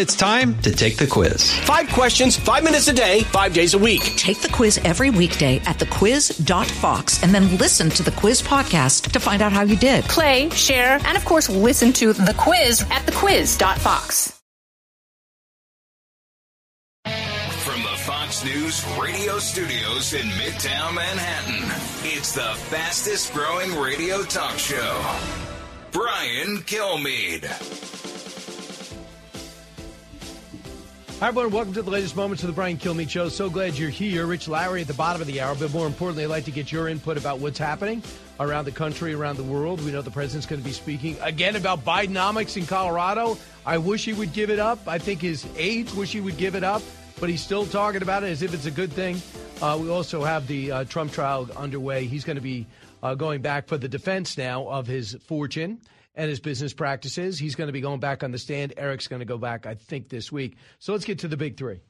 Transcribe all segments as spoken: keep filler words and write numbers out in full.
It's time to take the quiz. Five questions, five minutes a day, five days a week. Take the quiz every weekday at the quiz dot fox and then listen to the quiz podcast to find out how you did. Play, share, and of course, listen to the quiz at the quiz dot fox. News radio studios in Midtown Manhattan. It's the fastest growing radio talk show. Brian Kilmeade. Hi, everyone. Welcome to the latest moments of the Brian Kilmeade Show. So glad you're here. Rich Lowry at the bottom of the hour. But more importantly, I'd like to get your input about what's happening around the country, around the world. We know the president's going to be speaking again about Bidenomics in Colorado. I wish he would give it up. I think his aides wish he would give it up. But he's still talking about it as if it's a good thing. Uh, we also have the uh, Trump trial underway. He's going to be uh, going back for the defense now of his fortune and his business practices. He's going to be going back on the stand. Eric's going to go back, I think, this week. So let's get to the big three.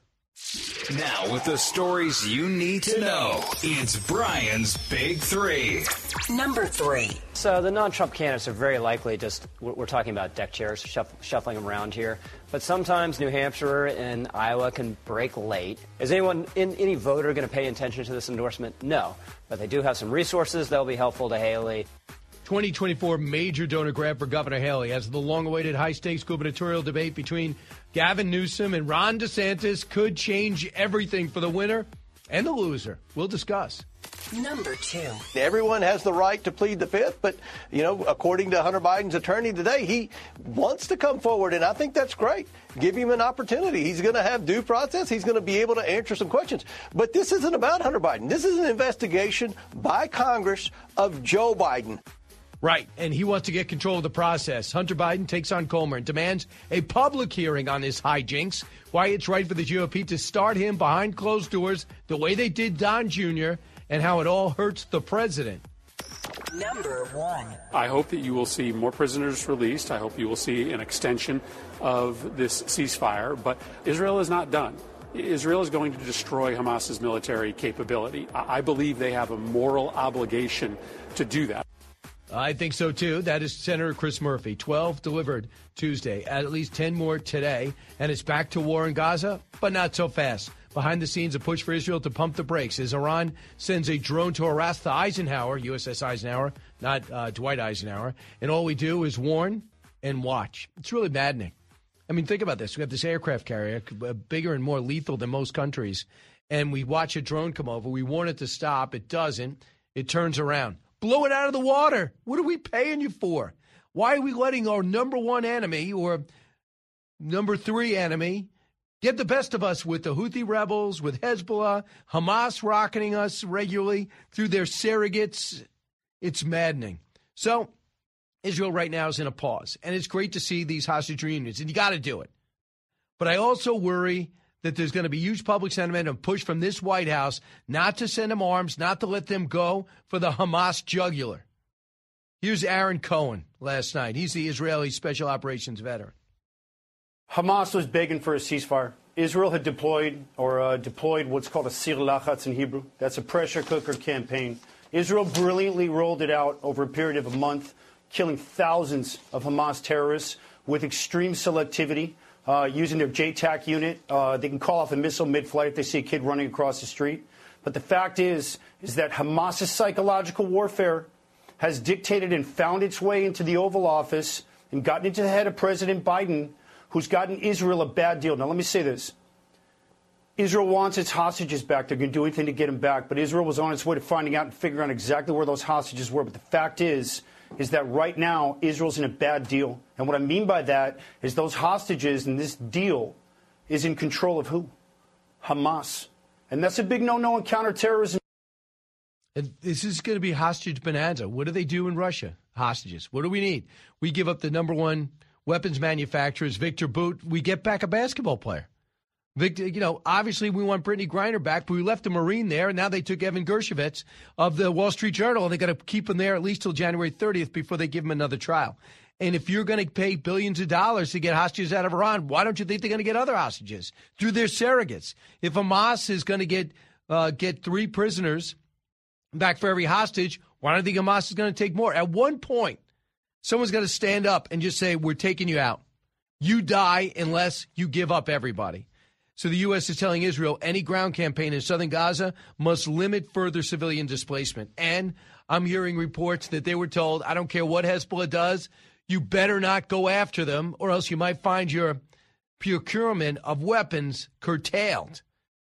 Now with the stories you need to know, it's Brian's Big Three. Number three. So the non-Trump candidates are very likely just, we're talking about deck chairs, shuffling them around here. But sometimes New Hampshire and Iowa can break late. Is anyone, in, any voter going to pay attention to this endorsement? No. But they do have some resources that will be helpful to Haley. twenty twenty-four major donor grab for Governor Haley as the long-awaited high-stakes gubernatorial debate between Gavin Newsom and Ron DeSantis could change everything for the winner and the loser. We'll discuss. Number two. Everyone has the right to plead the fifth, but, you know, according to Hunter Biden's attorney today, he wants to come forward, and I think that's great. Give him an opportunity. He's going to have due process. He's going to be able to answer some questions. But this isn't about Hunter Biden. This is an investigation by Congress of Joe Biden. Right, and he wants to get control of the process. Hunter Biden takes on Comer and demands a public hearing on his hijinks, why it's right for the G O P to start him behind closed doors the way they did Don Junior, and how it all hurts the president. Number one. I hope that you will see more prisoners released. I hope you will see an extension of this ceasefire, but Israel is not done. Israel is going to destroy Hamas's military capability. I believe they have a moral obligation to do that. I think so, too. That is Senator Chris Murphy. twelve delivered Tuesday, at least ten more today. And it's back to war in Gaza, but not so fast. Behind the scenes, a push for Israel to pump the brakes as Iran sends a drone to harass the Eisenhower, U S S Eisenhower, not uh, Dwight Eisenhower. And all we do is warn and watch. It's really maddening. I mean, think about this. We have this aircraft carrier, bigger and more lethal than most countries. And we watch a drone come over. We warn it to stop. It doesn't. It turns around. Blow it out of the water. What are we paying you for? Why are we letting our number one enemy or number three enemy get the best of us with the Houthi rebels, with Hezbollah, Hamas rocketing us regularly through their surrogates? It's maddening. So Israel right now is in a pause, and it's great to see these hostage reunions, and you got to do it. But I also worry that there's going to be huge public sentiment and push from this White House not to send them arms, not to let them go for the Hamas jugular. Here's Aaron Cohen last night. He's the Israeli special operations veteran. Hamas was begging for a ceasefire. Israel had deployed or uh, deployed what's called a sir lachatz in Hebrew. That's a pressure cooker campaign. Israel brilliantly rolled it out over a period of a month, killing thousands of Hamas terrorists with extreme selectivity. Uh, using their J TAC unit, uh, they can call off a missile mid-flight if they see a kid running across the street. But the fact is, is that Hamas's psychological warfare has dictated and found its way into the Oval Office and gotten into the head of President Biden, who's gotten Israel a bad deal. Now, let me say this. Israel wants its hostages back. They're going to do anything to get them back. But Israel was on its way to finding out and figuring out exactly where those hostages were. But the fact is, is that right now Israel's in a bad deal. And what I mean by that is those hostages and this deal is in control of who? Hamas. And that's a big no-no in counterterrorism. And this is going to be hostage bonanza. What do they do in Russia? Hostages. What do we need? We give up the number one weapons manufacturers, Victor Boot. We get back a basketball player. Victor, you know, obviously we want Brittany Griner back, but we left a Marine there, and now they took Evan Gershkovich of the Wall Street Journal, and they got to keep him there at least till January thirtieth before they give him another trial. And if you're going to pay billions of dollars to get hostages out of Iran, why don't you think they're going to get other hostages through their surrogates? If Hamas is going to get uh, get three prisoners back for every hostage, why don't you think Hamas is going to take more? At one point, someone's going to stand up and just say, we're taking you out. You die unless you give up everybody. So the U S is telling Israel any ground campaign in southern Gaza must limit further civilian displacement. And I'm hearing reports that they were told, I don't care what Hezbollah does, you better not go after them or else you might find your procurement of weapons curtailed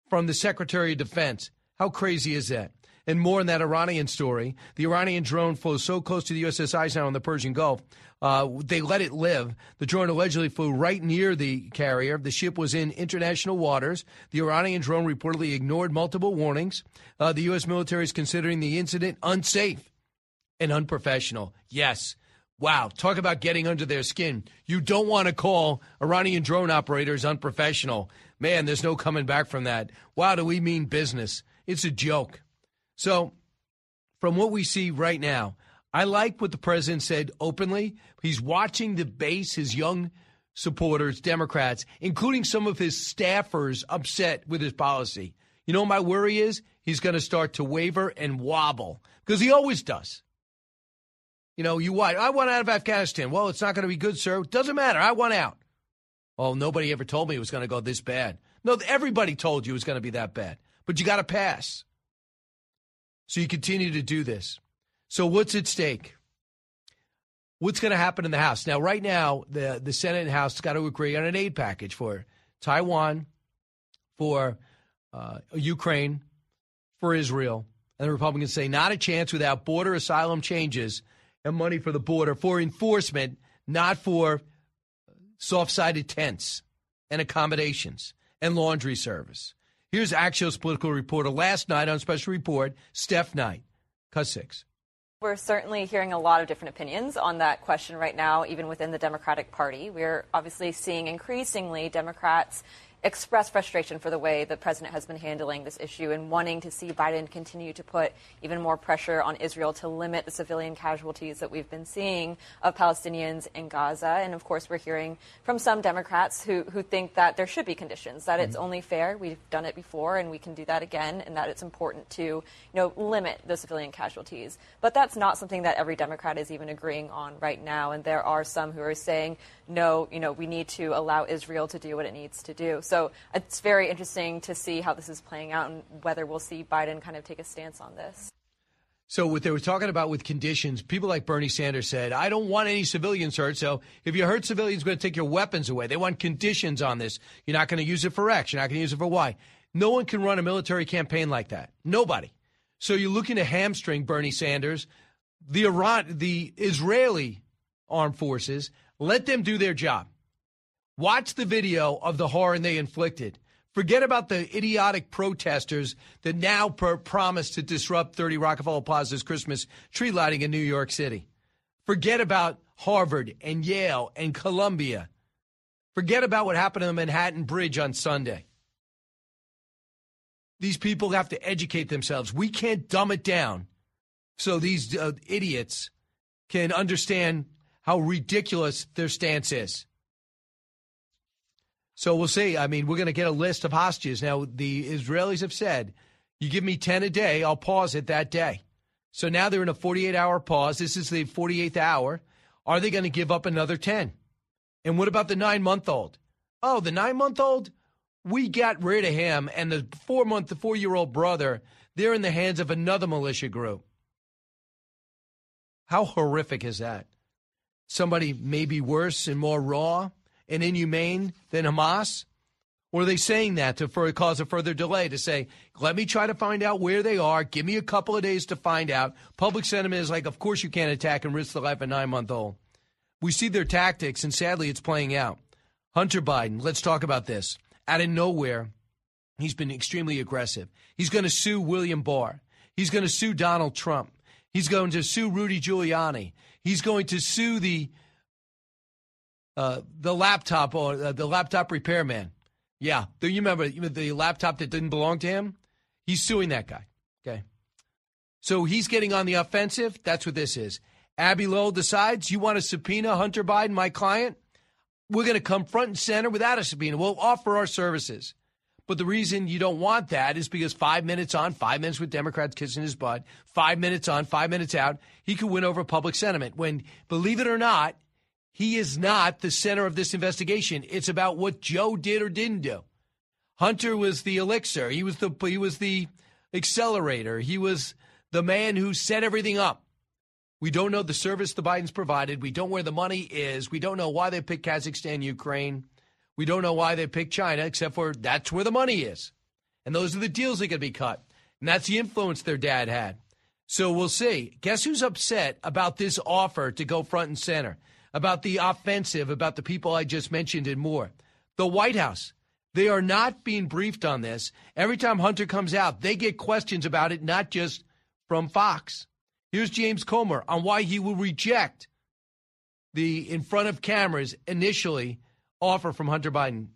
from the Secretary of Defense. How crazy is that? And more in that Iranian story. The Iranian drone flew so close to the U S S Eisenhower in the Persian Gulf, Uh, they let it live. The drone allegedly flew right near the carrier. The ship was in international waters. The Iranian drone reportedly ignored multiple warnings. Uh, the U S military is considering the incident unsafe and unprofessional. Yes. Wow. Talk about getting under their skin. You don't want to call Iranian drone operators unprofessional. Man, there's no coming back from that. Wow, do we mean business? It's a joke. So from what we see right now, I like what the president said openly. He's watching the base, his young supporters, Democrats, including some of his staffers, upset with his policy. You know, my worry is he's going to start to waver and wobble because he always does. You know, you what? I want out of Afghanistan. Well, it's not going to be good, sir. Doesn't matter. I want out. Oh, nobody ever told me it was going to go this bad. No, everybody told you it was going to be that bad. But you got to pass. So you continue to do this. So what's at stake? What's going to happen in the House? Now, right now, the, the Senate and House got to agree on an aid package for Taiwan, for uh, Ukraine, for Israel. And the Republicans say not a chance without border asylum changes and money for the border, for enforcement, not for soft-sided tents and accommodations and laundry service. Here's Axios political reporter last night on Special Report, Steph Knight, Cut six. We're certainly hearing a lot of different opinions on that question right now, even within the Democratic Party. We're obviously seeing increasingly Democrats express frustration for the way the president has been handling this issue and wanting to see Biden continue to put even more pressure on Israel to limit the civilian casualties that we've been seeing of Palestinians in Gaza. And, of course, we're hearing from some Democrats who, who think that there should be conditions, that mm-hmm. it's only fair. We've done it before and we can do that again, and that it's important to, you know, limit the civilian casualties. But that's not something that every Democrat is even agreeing on right now. And there are some who are saying, no, you know, we need to allow Israel to do what it needs to do. So it's very interesting to see how this is playing out and whether we'll see Biden kind of take a stance on this. So what they were talking about with conditions, people like Bernie Sanders said, I don't want any civilians hurt. So if you hurt civilians, we're going to take your weapons away. They want conditions on this. You're not going to use it for X. You're not going to use it for Y. No one can run a military campaign like that. Nobody. So you're looking to hamstring Bernie Sanders, the Iran, the Israeli armed forces. Let them do their job. Watch the video of the harm they inflicted. Forget about the idiotic protesters that now per- promise to disrupt thirty Rockefeller Plaza's Christmas tree lighting in New York City. Forget about Harvard and Yale and Columbia. Forget about what happened on the Manhattan Bridge on Sunday. These people have to educate themselves. We can't dumb it down so these uh, idiots can understand how ridiculous their stance is. So we'll see. I mean, we're going to get a list of hostages. Now, the Israelis have said, you give me ten a day, I'll pause it that day. So now they're in a forty-eight hour pause. This is the forty-eighth hour. Are they going to give up another ten? And what about the nine-month-old? Oh, the nine-month-old? We got rid of him. And the four-month, the four-year-old brother, they're in the hands of another militia group. How horrific is that? Somebody maybe worse and more raw and inhumane than Hamas? Or are they saying that to for, cause a further delay, to say, let me try to find out where they are. Give me a couple of days to find out. Public sentiment is like, of course you can't attack and risk the life of a nine-month-old. We see their tactics, and sadly it's playing out. Hunter Biden, let's talk about this. Out of nowhere, he's been extremely aggressive. He's going to sue William Barr. He's going to sue Donald Trump. He's going to sue Rudy Giuliani. He's going to sue the Uh, the laptop or uh, the laptop repairman. Yeah. Do you remember the laptop that didn't belong to him? He's suing that guy. Okay. So he's getting on the offensive. That's what this is. Abby Lowell decides, you want to subpoena Hunter Biden, my client? We're going to come front and center without a subpoena. We'll offer our services. But the reason you don't want that is because five minutes on, five minutes with Democrats kissing his butt, five minutes on, five minutes out, he could win over public sentiment when, believe it or not, He is not the center of this investigation. It's about what Joe did or didn't do. Hunter was the elixir. He was the he was the accelerator. He was the man who set everything up. We don't know the service the Bidens provided. We don't know where the money is. We don't know why they picked Kazakhstan, Ukraine. We don't know why they picked China, except for that's where the money is. And those are the deals that could be cut. And that's the influence their dad had. So we'll see. Guess who's upset about this offer to go front and center, about the offensive, about the people I just mentioned and more? The White House. They are not being briefed on this. Every time Hunter comes out, they get questions about it, not just from Fox. Here's James Comer on why he will reject the in front of cameras initially offer from Hunter Biden.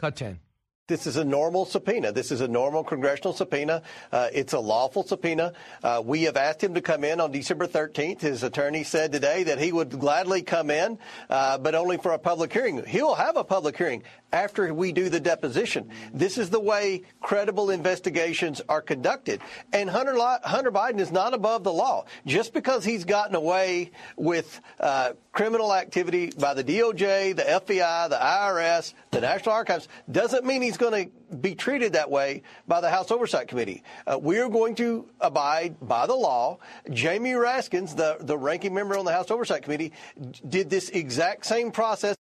Cut ten. This is a normal subpoena. This is a normal congressional subpoena. Uh, it's a lawful subpoena. Uh, we have asked him to come in on December thirteenth. His attorney said today that he would gladly come in, uh, but only for a public hearing. He'll have a public hearing after we do the deposition. This is the way credible investigations are conducted. And Hunter, Hunter Biden is not above the law. Just because he's gotten away with uh, criminal activity by the D O J, the F B I, the I R S, the National Archives, doesn't mean he's going to be treated that way by the House Oversight Committee. Uh, we are going to abide by the law. Jamie Raskin, the, the ranking member on the House Oversight Committee, d- did this exact same process.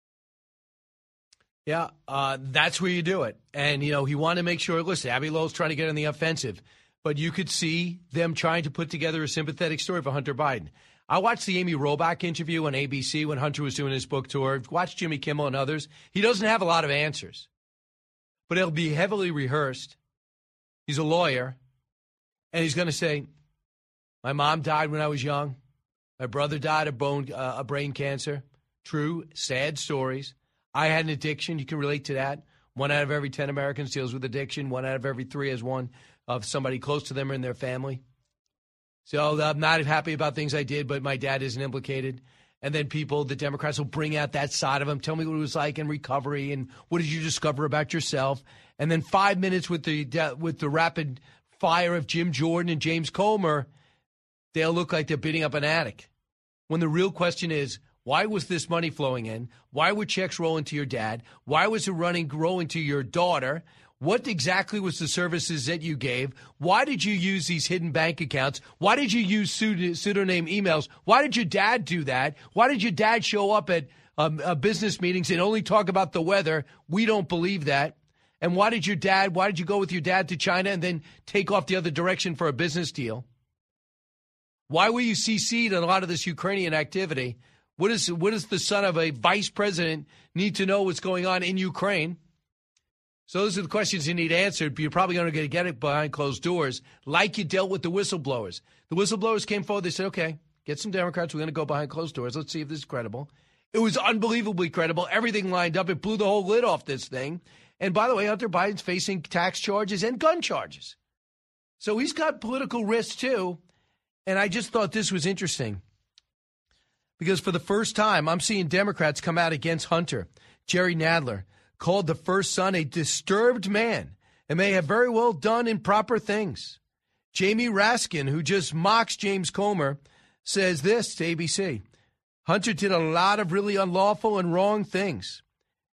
Yeah, uh, that's where you do it. And, you know, he wanted to make sure, listen, Abby Lowell's trying to get on the offensive, but you could see them trying to put together a sympathetic story for Hunter Biden. I watched the Amy Robach interview on A B C when Hunter was doing his book tour. Watched Jimmy Kimmel and others. He doesn't have a lot of answers, but it'll be heavily rehearsed. He's a lawyer, and he's going to say, my mom died when I was young. My brother died of bone, uh, of brain cancer. True, sad stories. I had an addiction. You can relate to that. One out of every ten Americans deals with addiction. One out of every three has one of somebody close to them or in their family. So I'm not happy about things I did, but my dad isn't implicated. And then people, the Democrats, will bring out that side of him. Tell me what it was like in recovery and what did you discover about yourself. And then five minutes with the de- with the rapid fire of Jim Jordan and James Comer, they'll look like they're beating up an addict. When the real question is, why was this money flowing in? Why were checks rolling to your dad? Why was it running rolling to your daughter? What exactly was the services that you gave? Why did you use these hidden bank accounts? Why did you use pseudonym emails? Why did your dad do that? Why did your dad show up at um, uh, business meetings and only talk about the weather? We don't believe that. And why did your dad, why did you go with your dad to China and then take off the other direction for a business deal? Why were you C C'd on a lot of this Ukrainian activity? What is, what does the son of a vice president need to know what's going on in Ukraine? So those are the questions you need answered, but you're probably going to get it behind closed doors, like you dealt with the whistleblowers. The whistleblowers came forward. They said, okay, get some Democrats. We're going to go behind closed doors. Let's see if this is credible. It was unbelievably credible. Everything lined up. It blew the whole lid off this thing. And by the way, Hunter Biden's facing tax charges and gun charges. So he's got political risk, too. And I just thought this was interesting because for the first time, I'm seeing Democrats come out against Hunter. Jerry Nadler called the first son a disturbed man and may have very well done improper things. Jamie Raskin, who just mocks James Comer, says this to A B C. Hunter did a lot of really unlawful and wrong things.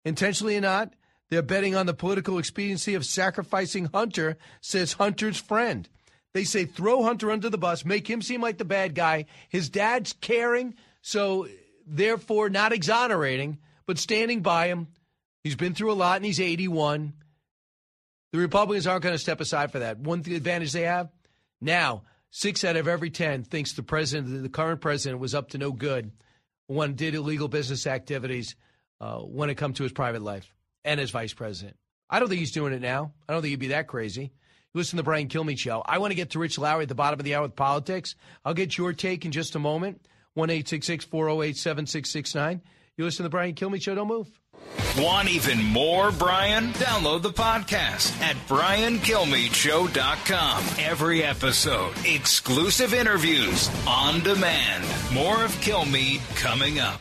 Intentionally or not, they're betting on the political expediency of sacrificing Hunter, says Hunter's friend. They say throw Hunter under the bus, make him seem like the bad guy. His dad's caring, so therefore not exonerating, but standing by him. He's been through a lot, and he's eighty-one. The Republicans aren't going to step aside for that. One th- advantage they have, now, six out of every ten thinks the president, the current president was up to no good when did illegal business activities uh, when it comes to his private life and his vice president. I don't think he's doing it now. I don't think he'd be that crazy. Listen to the Brian Kilmeade Show. I want to get to Rich Lowry at the bottom of the hour with politics. I'll get your take in just a moment. one eight six six, four oh eight, seven six six nine. You listen to the Brian Kilmeade Show. Don't move. Want even more, Brian? Download the podcast at brian kilmeade show dot com. Every episode, exclusive interviews, on demand. More of Kilmeade coming up.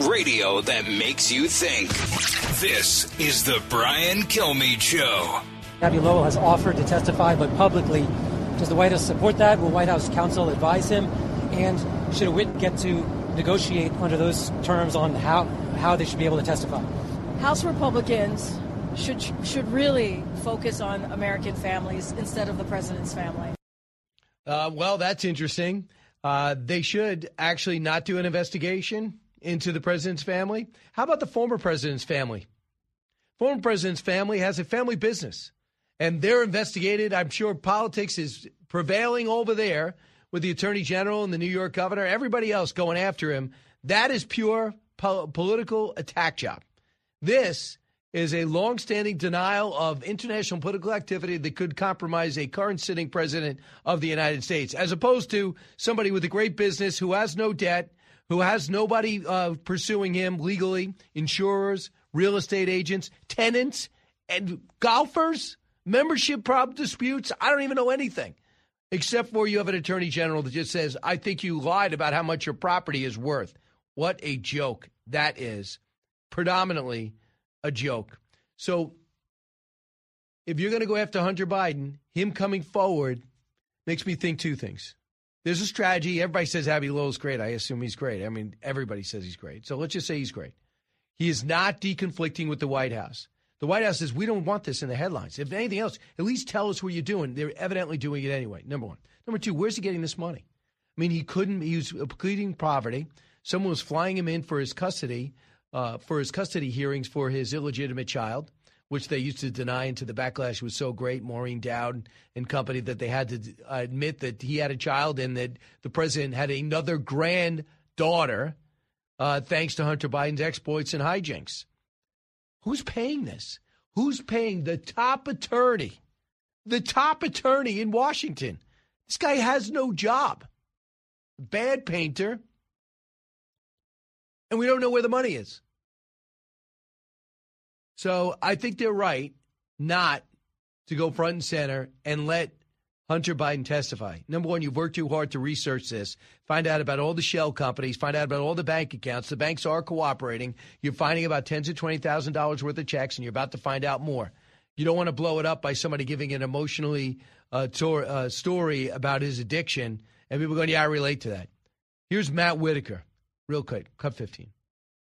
Radio that makes you think. This is the Brian Kilmeade Show. Abby Lowell has offered to testify, but publicly. Does the White House support that? Will White House counsel advise him? And should a witness get to negotiate under those terms on how, how they should be able to testify? House Republicans should should really focus on American families instead of the president's family. Uh, well, that's interesting. Uh, they should actually not do an investigation into the president's family. How about the former president's family? Former president's family has a family business, and they're investigated. I'm sure politics is prevailing over there with the attorney general and the New York governor, everybody else going after him. That is pure po- political attack job. This is a longstanding denial of international political activity that could compromise a current sitting president of the United States, as opposed to somebody with a great business who has no debt, who has nobody uh, pursuing him legally, insurers, real estate agents, tenants, and golfers, membership problem disputes. I don't even know anything, except for you have an attorney general that just says, I think you lied about how much your property is worth. What a joke that is. Predominantly a joke. So if you're going to go after Hunter Biden, him coming forward makes me think two things. There's a strategy. Everybody says Abby Lowell's great. I assume he's great. I mean, everybody says he's great. So let's just say he's great. He is not deconflicting with the White House. The White House says, we don't want this in the headlines. If anything else, at least tell us what you're doing. They're evidently doing it anyway, number one. Number two, where's he getting this money? I mean, he couldn't. He was pleading poverty. Someone was flying him in for his custody, uh, for his custody hearings for his illegitimate child, which they used to deny until the backlash was so great, Maureen Dowd and company, that they had to admit that he had a child and that the president had another granddaughter, uh, thanks to Hunter Biden's exploits and hijinks. Who's paying this? Who's paying the top attorney, the top attorney in Washington? This guy has no job. Bad painter. And we don't know where the money is. So I think they're right not to go front and center and let Hunter Biden testify. Number one, you've worked too hard to research this, find out about all the shell companies, find out about all the bank accounts. The banks are cooperating. You're finding about ten thousand dollars to twenty thousand dollars worth of checks, and you're about to find out more. You don't want to blow it up by somebody giving an emotionally uh, tor- uh, story about his addiction, and people going, yeah, I relate to that. Here's Matt Whitaker, real quick, cut fifteen.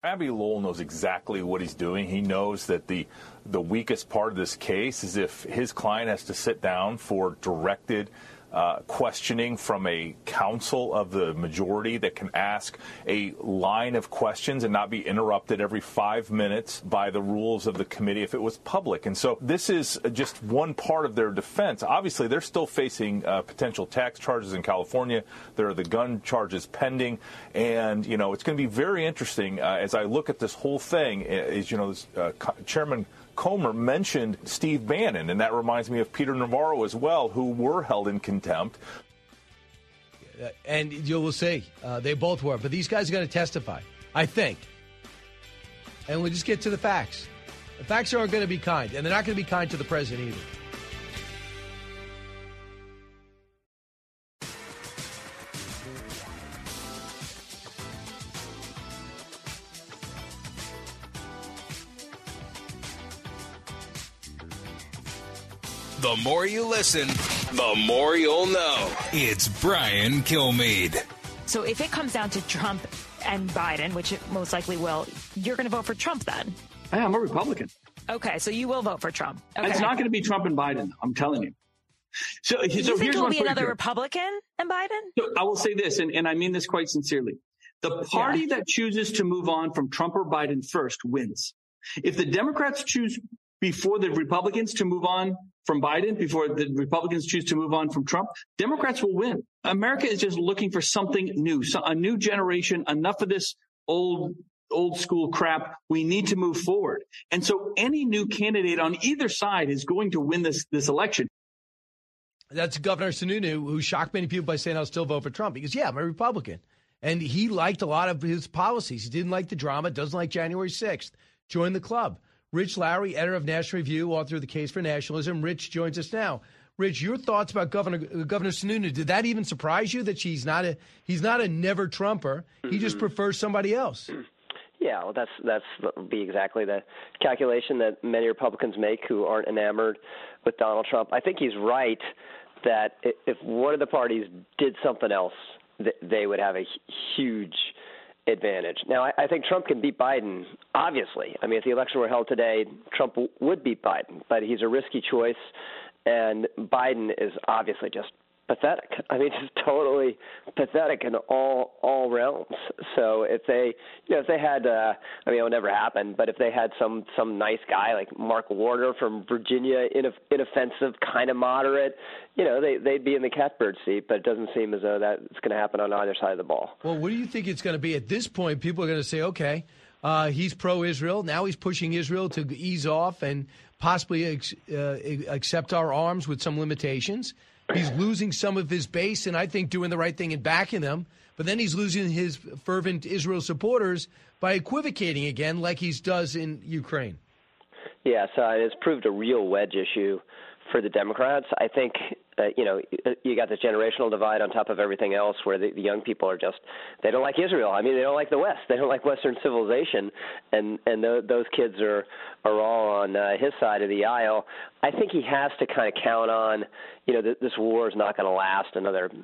Abby Lowell knows exactly what he's doing. He knows that the the weakest part of this case is if his client has to sit down for directed uh, questioning from a counsel of the majority that can ask a line of questions and not be interrupted every five minutes by the rules of the committee if it was public. And so this is just one part of their defense. Obviously, they're still facing uh, potential tax charges in California. There are the gun charges pending. And, you know, it's going to be very interesting uh, as I look at this whole thing is, you know, this, uh, Chairman Comer mentioned Steve Bannon, and that reminds me of Peter Navarro as well, who were held in contempt. And you will see, uh, they both were. But these guys are going to testify, I think. And we'll just get to the facts. The facts aren't going to be kind, and they're not going to be kind to the president either. The more you listen, the more you'll know. It's Brian Kilmeade. So if it comes down to Trump and Biden, which it most likely will, you're going to vote for Trump then? Yeah, I'm a Republican. Okay, so you will vote for Trump. Okay. It's not going to be Trump and Biden, I'm telling you. So, you so think here's it'll be another here. Republican than Biden? So I will say this, and, and I mean this quite sincerely. The party yeah. that chooses to move on from Trump or Biden first wins. If the Democrats choose before the Republicans to move on from Biden, before the Republicans choose to move on from Trump, Democrats will win. America is just looking for something new, so a new generation, enough of this old old school crap. We need to move forward. And so any new candidate on either side is going to win this this election. That's Governor Sununu, who shocked many people by saying, I'll still vote for Trump. He goes, yeah, I'm a Republican. And he liked a lot of his policies. He didn't like the drama, doesn't like January sixth. Join the club. Rich Lowry, editor of National Review, author of The Case for Nationalism. Rich joins us now. Rich, your thoughts about Governor Governor Sununu? Did that even surprise you that she's not a he's not a never Trumper? Mm-hmm. He just prefers somebody else. Yeah, well, that's that's be exactly the calculation that many Republicans make who aren't enamored with Donald Trump. I think he's right that if one of the parties did something else, they would have a huge advantage. Now, I, I think Trump can beat Biden, obviously. I mean, if the election were held today, Trump w- would beat Biden, but he's a risky choice, and Biden is obviously just pathetic. I mean, just totally pathetic in all all realms. So if they, you know, if they had, uh, I mean, it would never happen, but if they had some some nice guy like Mark Warner from Virginia, in, inoffensive, kind of moderate, you know, they, they'd be in the catbird seat, but it doesn't seem as though that's going to happen on either side of the ball. Well, what do you think it's going to be? At this point, people are going to say, okay, uh, he's pro-Israel. Now he's pushing Israel to ease off and possibly ex- uh, accept our arms with some limitations. He's losing some of his base and I think doing the right thing and backing them. But then he's losing his fervent Israel supporters by equivocating again like he does in Ukraine. Yeah, so it's proved a real wedge issue for the Democrats. I think, uh, you know, you got this generational divide on top of everything else where the, the young people are just – they don't like Israel. I mean, they don't like the West. They don't like Western civilization, and, and th- those kids are, are all on uh, his side of the aisle. I think he has to kind of count on, you know, th- this war is not going to last another –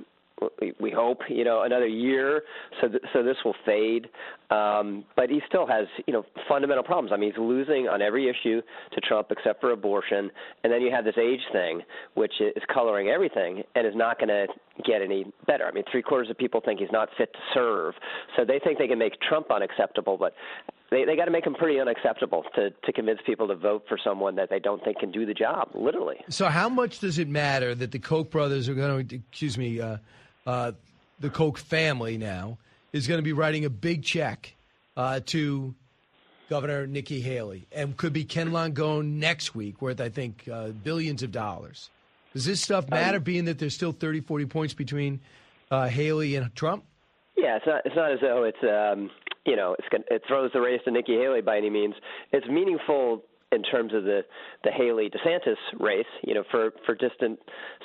we hope, you know, another year, so th- so this will fade. Um, but he still has, you know, fundamental problems. I mean, he's losing on every issue to Trump except for abortion. And then you have this age thing, which is coloring everything and is not going to get any better. I mean, three-quarters of people think he's not fit to serve. So they think they can make Trump unacceptable, but they they got to make him pretty unacceptable to, to convince people to vote for someone that they don't think can do the job, literally. So how much does it matter that the Koch brothers are going to, excuse me, uh, Uh, the Koch family now is going to be writing a big check uh, to Governor Nikki Haley and could be Ken Langone next week worth, I think, uh, billions of dollars. Does this stuff matter, um, being that there's still thirty, forty points between uh, Haley and Trump? Yeah, it's not, it's not as though it's, um, you know, it's gonna, it throws the race to Nikki Haley by any means. It's meaningful in terms of the, the Haley-DeSantis race, you know, for, for distant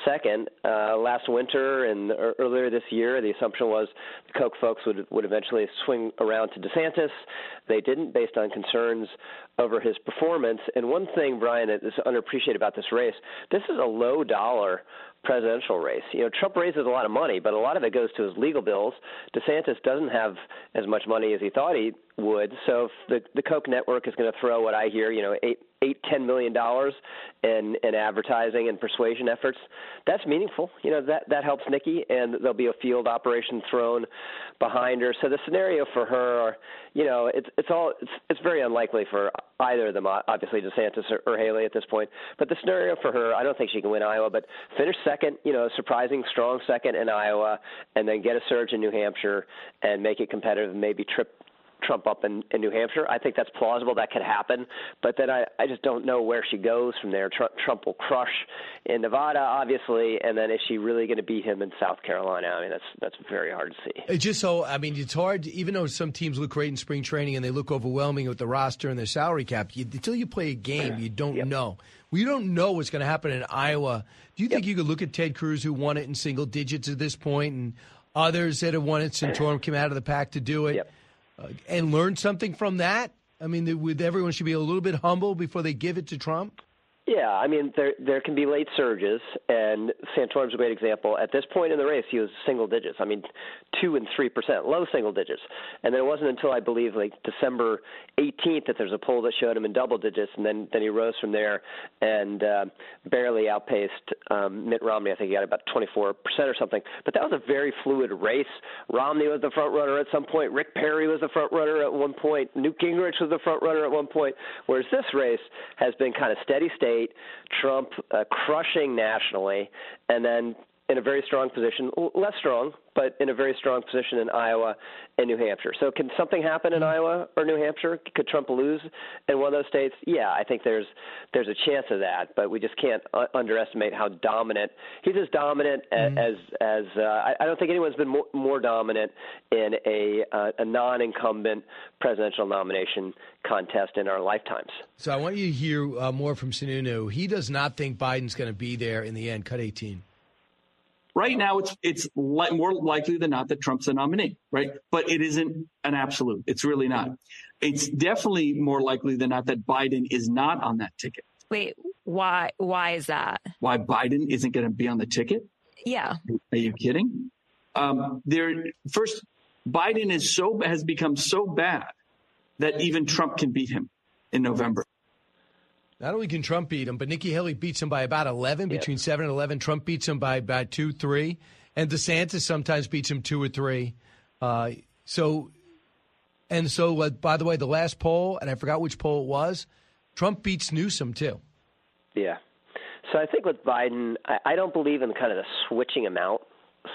second. Uh, last winter and earlier this year, the assumption was the Koch folks would would eventually swing around to DeSantis. They didn't, based on concerns over his performance. And one thing, Brian, that is underappreciated about this race, this is a low-dollar presidential race. You know, Trump raises a lot of money, but a lot of it goes to his legal bills. DeSantis doesn't have as much money as he thought he would. So if the, the Koch network is going to throw what I hear, you know, eight, eight, ten million dollars in, in advertising and persuasion efforts, that's meaningful. You know, that, that helps Nikki, and there'll be a field operation thrown behind her. So the scenario for her, you know, it's it's all it's, it's very unlikely for either of them, obviously DeSantis or, or Haley at this point. But the scenario for her, I don't think she can win Iowa, but finish second, you know, surprising strong second in Iowa, and then get a surge in New Hampshire and make it competitive, and maybe trip Trump up in, in New Hampshire. I think that's plausible. That could happen. But then I, I just don't know where she goes from there. Trump, Trump will crush in Nevada, obviously, and then is she really going to beat him in South Carolina? I mean, that's that's very hard to see. It's just so, I mean, it's hard, even though some teams look great in spring training and they look overwhelming with the roster and their salary cap, you, until you play a game, you don't yep. know. We don't know what's going to happen in Iowa. Do you yep. think you could look at Ted Cruz, who won it in single digits at this point, and others that have won it, Santorum came out of the pack to do it? Yep. Uh, and learn something from that? I mean, the, with everyone should be a little bit humble before they give it to Trump? Yeah, I mean, there there can be late surges, and Santorum's a great example. At this point in the race, he was single digits. I mean, two and three percent, low single digits. And then it wasn't until, I believe, like December eighteenth that there's a poll that showed him in double digits, and then, then he rose from there and uh, barely outpaced um, Mitt Romney. I think he got about twenty-four percent or something. But that was a very fluid race. Romney was the front runner at some point. Rick Perry was the front runner at one point. Newt Gingrich was the front runner at one point, whereas this race has been kind of steady state. Trump uh, crushing nationally, and then in a very strong position, less strong, but in a very strong position in Iowa and New Hampshire. So can something happen in Iowa or New Hampshire? Could Trump lose in one of those states? Yeah, I think there's there's a chance of that, but we just can't uh, underestimate how dominant – he's as dominant mm-hmm. as – as uh, I, I don't think anyone's been more, more dominant in a, uh, a non-incumbent presidential nomination contest in our lifetimes. So I want you to hear uh, more from Sununu. He does not think Biden's going to be there in the end. Cut eighteen. Right now, it's it's li- more likely than not that Trump's the nominee, right? But it isn't an absolute. It's really not. It's definitely more likely than not that Biden is not on that ticket. Wait, why? Why is that? Why Biden isn't going to be on the ticket? Yeah. Are you kidding? Um, there. First, Biden is so has become so bad that even Trump can beat him in November. Not only can Trump beat him, but Nikki Haley beats him by about eleven, yeah. between seven and eleven. Trump beats him by about two, three. And DeSantis sometimes beats him two or three. Uh, so, and so, uh, by the way, the last poll, and I forgot which poll it was, Trump beats Newsom, too. Yeah. So I think with Biden, I, I don't believe in kind of the switching him out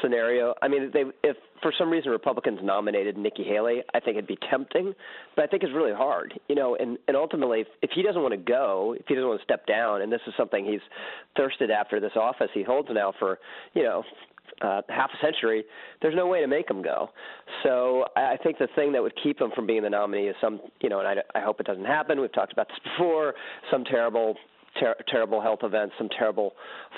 scenario. I mean, they, if for some reason Republicans nominated Nikki Haley, I think it'd be tempting, but I think it's really hard, you know, and, and ultimately if, if he doesn't want to go, if he doesn't want to step down, and this is something he's thirsted after, this office he holds now for, you know, uh, half a century, there's no way to make him go. So I, I think the thing that would keep him from being the nominee is some, you know, and I, I hope it doesn't happen. We've talked about this before, some terrible Ter- terrible health events, some terrible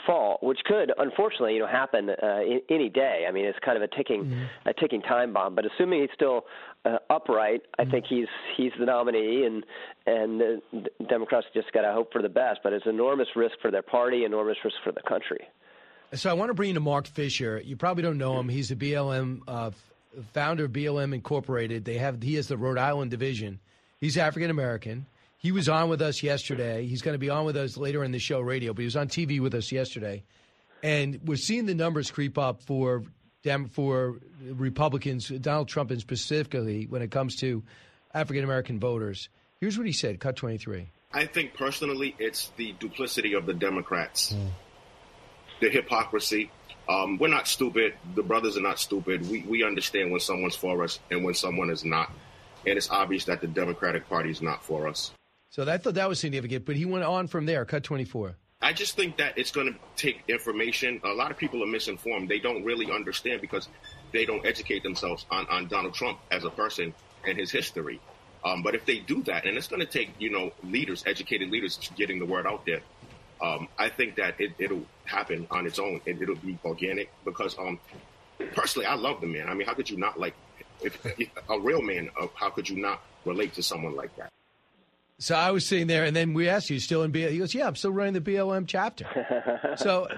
fall, which could, unfortunately, you know, happen uh, I- any day. I mean, it's kind of a ticking, mm-hmm. a ticking time bomb. But assuming he's still uh, upright, I mm-hmm. think he's he's the nominee, and and the Democrats just got to hope for the best. But it's enormous risk for their party, enormous risk for the country. So I want to bring you to Mark Fisher. You probably don't know him. He's the B L M uh, founder of B L M Incorporated. They have he has the Rhode Island division. He's African American. He was on with us yesterday. He's going to be on with us later in the show radio, but he was on T V with us yesterday. And we're seeing the numbers creep up for Dem- for Republicans, Donald Trump and specifically, when it comes to African-American voters. Here's what he said. Cut twenty-three. I think personally it's the duplicity of the Democrats, mm. the hypocrisy. Um, we're not stupid. The brothers are not stupid. We, we understand when someone's for us and when someone is not. And it's obvious that the Democratic Party is not for us. So I thought that was significant, but he went on from there. Cut twenty-four. I just think that it's going to take information. A lot of people are misinformed. They don't really understand because they don't educate themselves on, on Donald Trump as a person and his history. Um, but if they do that, and it's going to take, you know, leaders, educated leaders getting the word out there, um, I think that it, it'll happen on its own. It, it'll be organic because um, personally, I love the man. I mean, how could you not like if, if a real man? Uh, how could you not relate to someone like that? So I was sitting there, and then we asked you, still in B L M? He goes, yeah, I'm still running the B L M chapter. So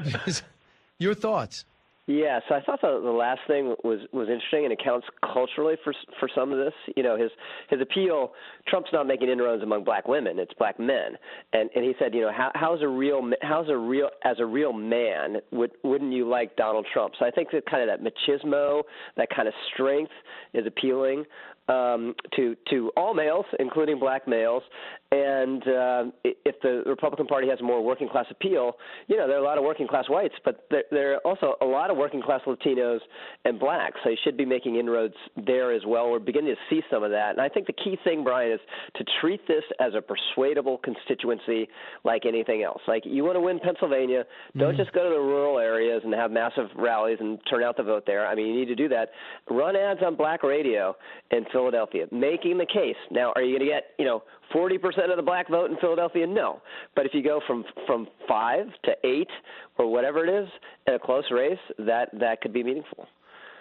your thoughts? Yeah, so I thought the, the last thing was, was interesting, and it counts culturally for for some of this. You know, his his appeal, Trump's not making inroads among black women, it's black men. And and he said, you know, how, how's a real, how's a real, as a real man, would, wouldn't you like Donald Trump? So I think that kind of that machismo, that kind of strength is appealing Um, to to all males, including black males, and uh, if the Republican Party has more working class appeal, you know, there are a lot of working class whites, but there, there are also a lot of working class Latinos and blacks, so you should be making inroads there as well. We're beginning to see some of that, and I think the key thing, Brian, is to treat this as a persuadable constituency like anything else. Like, you want to win Pennsylvania, don't mm-hmm. just go to the rural areas and have massive rallies and turn out the vote there. I mean, you need to do that. Run ads on black radio and Philadelphia, making the case. Now, are you going to get, you know, forty percent of the black vote in Philadelphia? No. But if you go from from five to eight or whatever it is in a close race, that, that could be meaningful.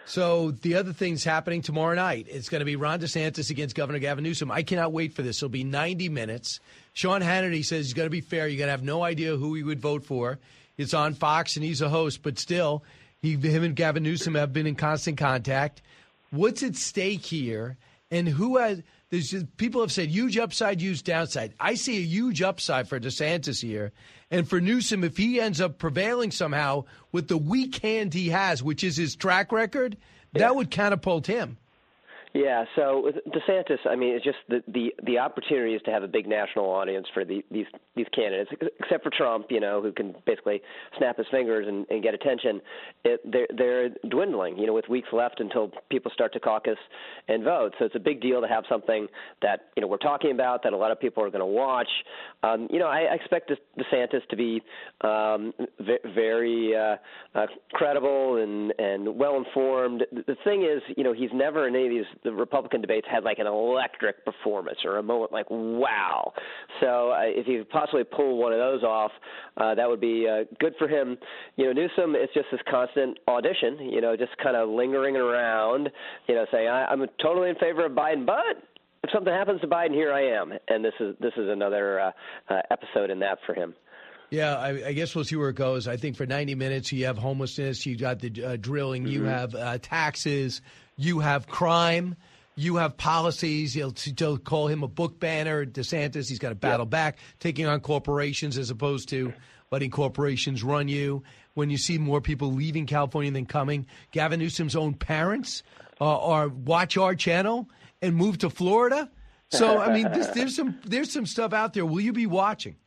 So the other thing's happening tomorrow night. It's going to be Ron DeSantis against Governor Gavin Newsom. I cannot wait for this. It'll be ninety minutes. Sean Hannity says he's going to be fair. You're going to have no idea who he would vote for. It's on Fox, and he's a host. But still, he, him and Gavin Newsom have been in constant contact. What's at stake here? And who has – there's just, people have said huge upside, huge downside. I see a huge upside for DeSantis here. And for Newsom, if he ends up prevailing somehow with the weak hand he has, which is his track record, yeah. that would catapult him. Yeah, so DeSantis, I mean, it's just the, the, the opportunity is to have a big national audience for the, these these candidates, except for Trump, you know, who can basically snap his fingers and, and get attention. It, they're, they're dwindling, you know, with weeks left until people start to caucus and vote. So it's a big deal to have something that, you know, we're talking about, that a lot of people are going to watch. Um, you know, I expect DeSantis to be um, v- very uh, uh, credible and, and well-informed. The thing is, you know, he's never in any of these – the Republican debates had like an electric performance or a moment like, wow. So uh, if he could possibly pull one of those off, uh, that would be uh, good for him. You know, Newsom, it's just this constant audition, you know, just kind of lingering around, you know, saying, I- I'm totally in favor of Biden, but if something happens to Biden, here I am. And this is, this is another uh, uh, episode in that for him. Yeah, I, I guess we'll see where it goes. I think for ninety minutes, you have homelessness, you got the uh, drilling, mm-hmm. you have uh, taxes. You have crime. You have policies. He'll, he'll call him a book banner, DeSantis. He's got to battle yep. back, taking on corporations as opposed to letting corporations run you. When you see more people leaving California than coming, Gavin Newsom's own parents uh, are watch our channel and move to Florida. So, I mean, this, there's some there's some stuff out there. Will you be watching?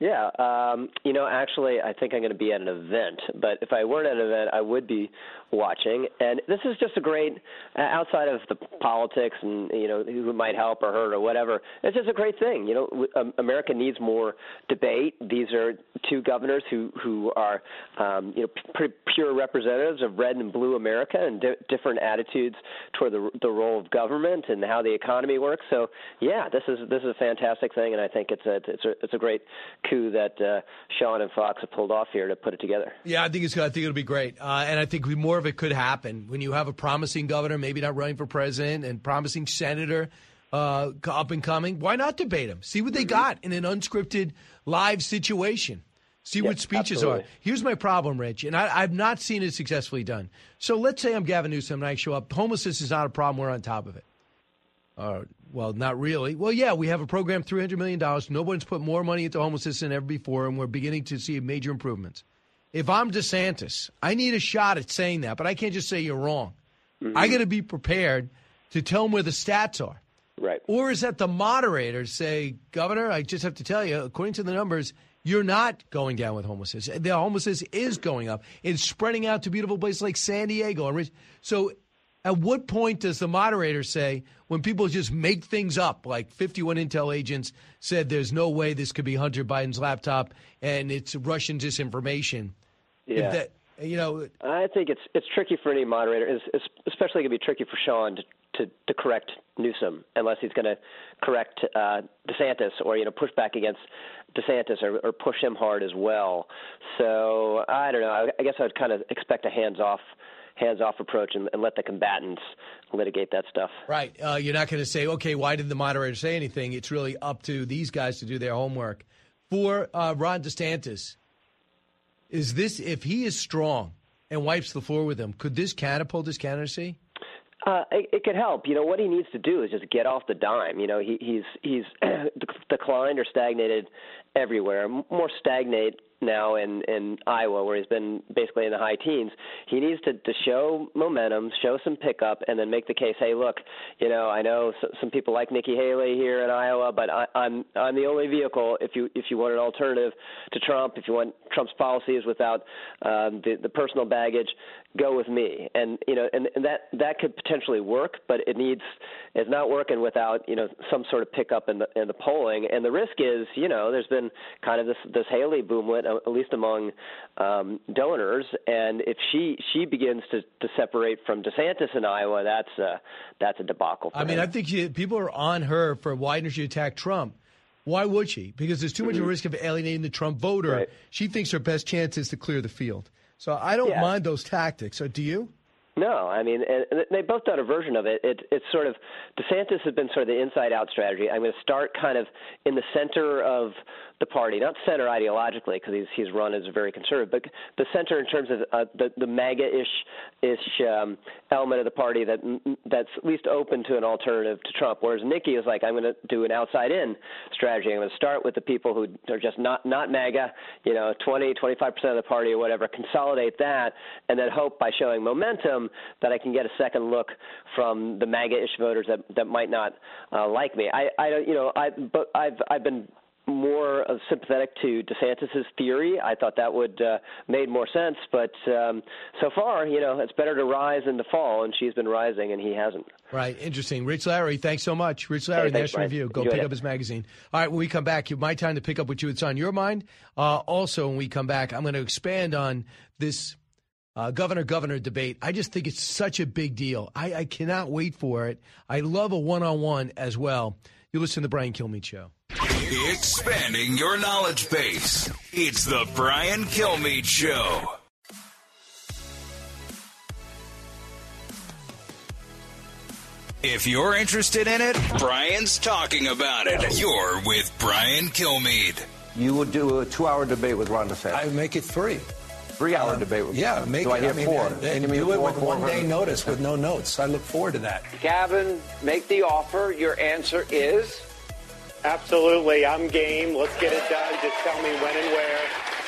Yeah, um, you know, actually, I think I'm going to be at an event. But if I weren't at an event, I would be watching. And this is just a great, uh, outside of the politics and, you know, who might help or hurt or whatever, it's just a great thing. You know, um, America needs more debate. These are two governors who, who are, um, you know, pretty pure representatives of red and blue America and di- different attitudes toward the, the role of government and how the economy works. So, yeah, this is this is a fantastic thing, and I think it's a, it's a, it's a great coup that uh, Sean and Fox have pulled off here to put it together. Yeah, I think it's I think it'll be great, uh, and I think we, more of it could happen when you have a promising governor, maybe not running for president, and promising senator uh, up and coming. Why not debate him? See what they mm-hmm. got in an unscripted live situation. See yes, what speeches absolutely. Are. Here's my problem, Rich, and I, I've not seen it successfully done. So let's say I'm Gavin Newsom and I show up. Homelessness is not a problem. We're on top of it. Uh, well, not really. Well, yeah, we have a program, three hundred million dollars. No one's put more money into homelessness than ever before, and we're beginning to see major improvements. If I'm DeSantis, I need a shot at saying that, but I can't just say you're wrong. Mm-hmm. I got to be prepared to tell them where the stats are. Right. Or is that the moderator say, Governor, I just have to tell you, according to the numbers, you're not going down with homelessness. The homelessness is going up. It's spreading out to beautiful places like San Diego. So at what point does the moderator say, when people just make things up, like fifty-one intel agents said there's no way this could be Hunter Biden's laptop and it's Russian disinformation? Yeah. If that, you know, I think it's it's tricky for any moderator. It's, it's especially going to be tricky for Sean to, to, to correct Newsom unless he's going to correct uh, DeSantis or, you know, push back against DeSantis or, or push him hard as well. So I don't know. I, I guess I would kind of expect a hands-off hands-off approach and, and let the combatants litigate that stuff. Right. Uh, you're not going to say, okay, why did the moderator say anything? It's really up to these guys to do their homework. For uh, Ron DeSantis, is this, if he is strong and wipes the floor with him, could this catapult his candidacy? Uh, it, it could help. You know, what he needs to do is just get off the dime. You know, he, he's he's declined or stagnated everywhere, more stagnate now in, in Iowa, where he's been basically in the high teens. He needs to, to show momentum, show some pickup, and then make the case, hey, look, you know, I know s- some people like Nikki Haley here in Iowa, but I, I'm I'm the only vehicle. If you if you want an alternative to Trump, if you want Trump's policies without um, the, the personal baggage, go with me. And, you know, and, and that, that could potentially work, but it needs – it's not working without, you know, some sort of pickup in the, in the polling. And the risk is, you know, there's been kind of this, this Haley boomlet, at least among um, donors, and if she, she begins to, to separate from DeSantis in Iowa, that's a, that's a debacle for I mean, her. I think she, people are on her for why didn't she attack Trump. Why would she? Because there's too much mm-hmm. risk of alienating the Trump voter. Right. She thinks her best chance is to clear the field. So I don't yeah. mind those tactics. So do you? No, I mean, they've both done a version of it. It. It's sort of – DeSantis has been sort of the inside-out strategy. I'm going to start kind of in the center of the party, not center ideologically because he's, he's run as very conservative, but the center in terms of uh, the, the MAGA-ish ish, um, element of the party that that's at least open to an alternative to Trump, whereas Nikki is like, I'm going to do an outside-in strategy. I'm going to start with the people who are just not, not MAGA, you know, twenty, twenty-five percent of the party or whatever, consolidate that, and then hope by showing momentum that I can get a second look from the MAGA-ish voters that that might not uh, like me. I, I you know, I but I've I've been more sympathetic to DeSantis's theory. I thought that would uh, made more sense, but um, so far, you know, it's better to rise than to fall, and she's been rising, and he hasn't. Right, interesting. Rich Lowry, thanks so much. Rich Lowry, hey, thanks, National Brian. Review. Go Enjoy pick it. up his magazine. All right, when we come back, my time to pick up with you. It's on your mind. Uh, also, when we come back, I'm going to expand on this Uh, governor-governor debate. I just think it's such a big deal. I, I cannot wait for it. I love a one-on-one as well. You listen to The Brian Kilmeade Show. Expanding your knowledge base. It's The Brian Kilmeade Show. If you're interested in it, Brian's talking about it. You're with Brian Kilmeade. You would do a two-hour debate with Ron DeSantis. I make it three. Three-hour um, debate. With yeah, make so it. I, I mean, four. And, and do it four, with one-day notice with no notes. I look forward to that. Gavin, make the offer. Your answer is? Absolutely. I'm game. Let's get it done. Just tell me when and where.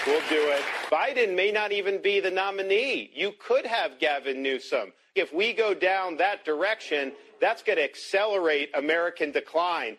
We'll do it. Biden may not even be the nominee. You could have Gavin Newsom. If we go down that direction, that's going to accelerate American decline.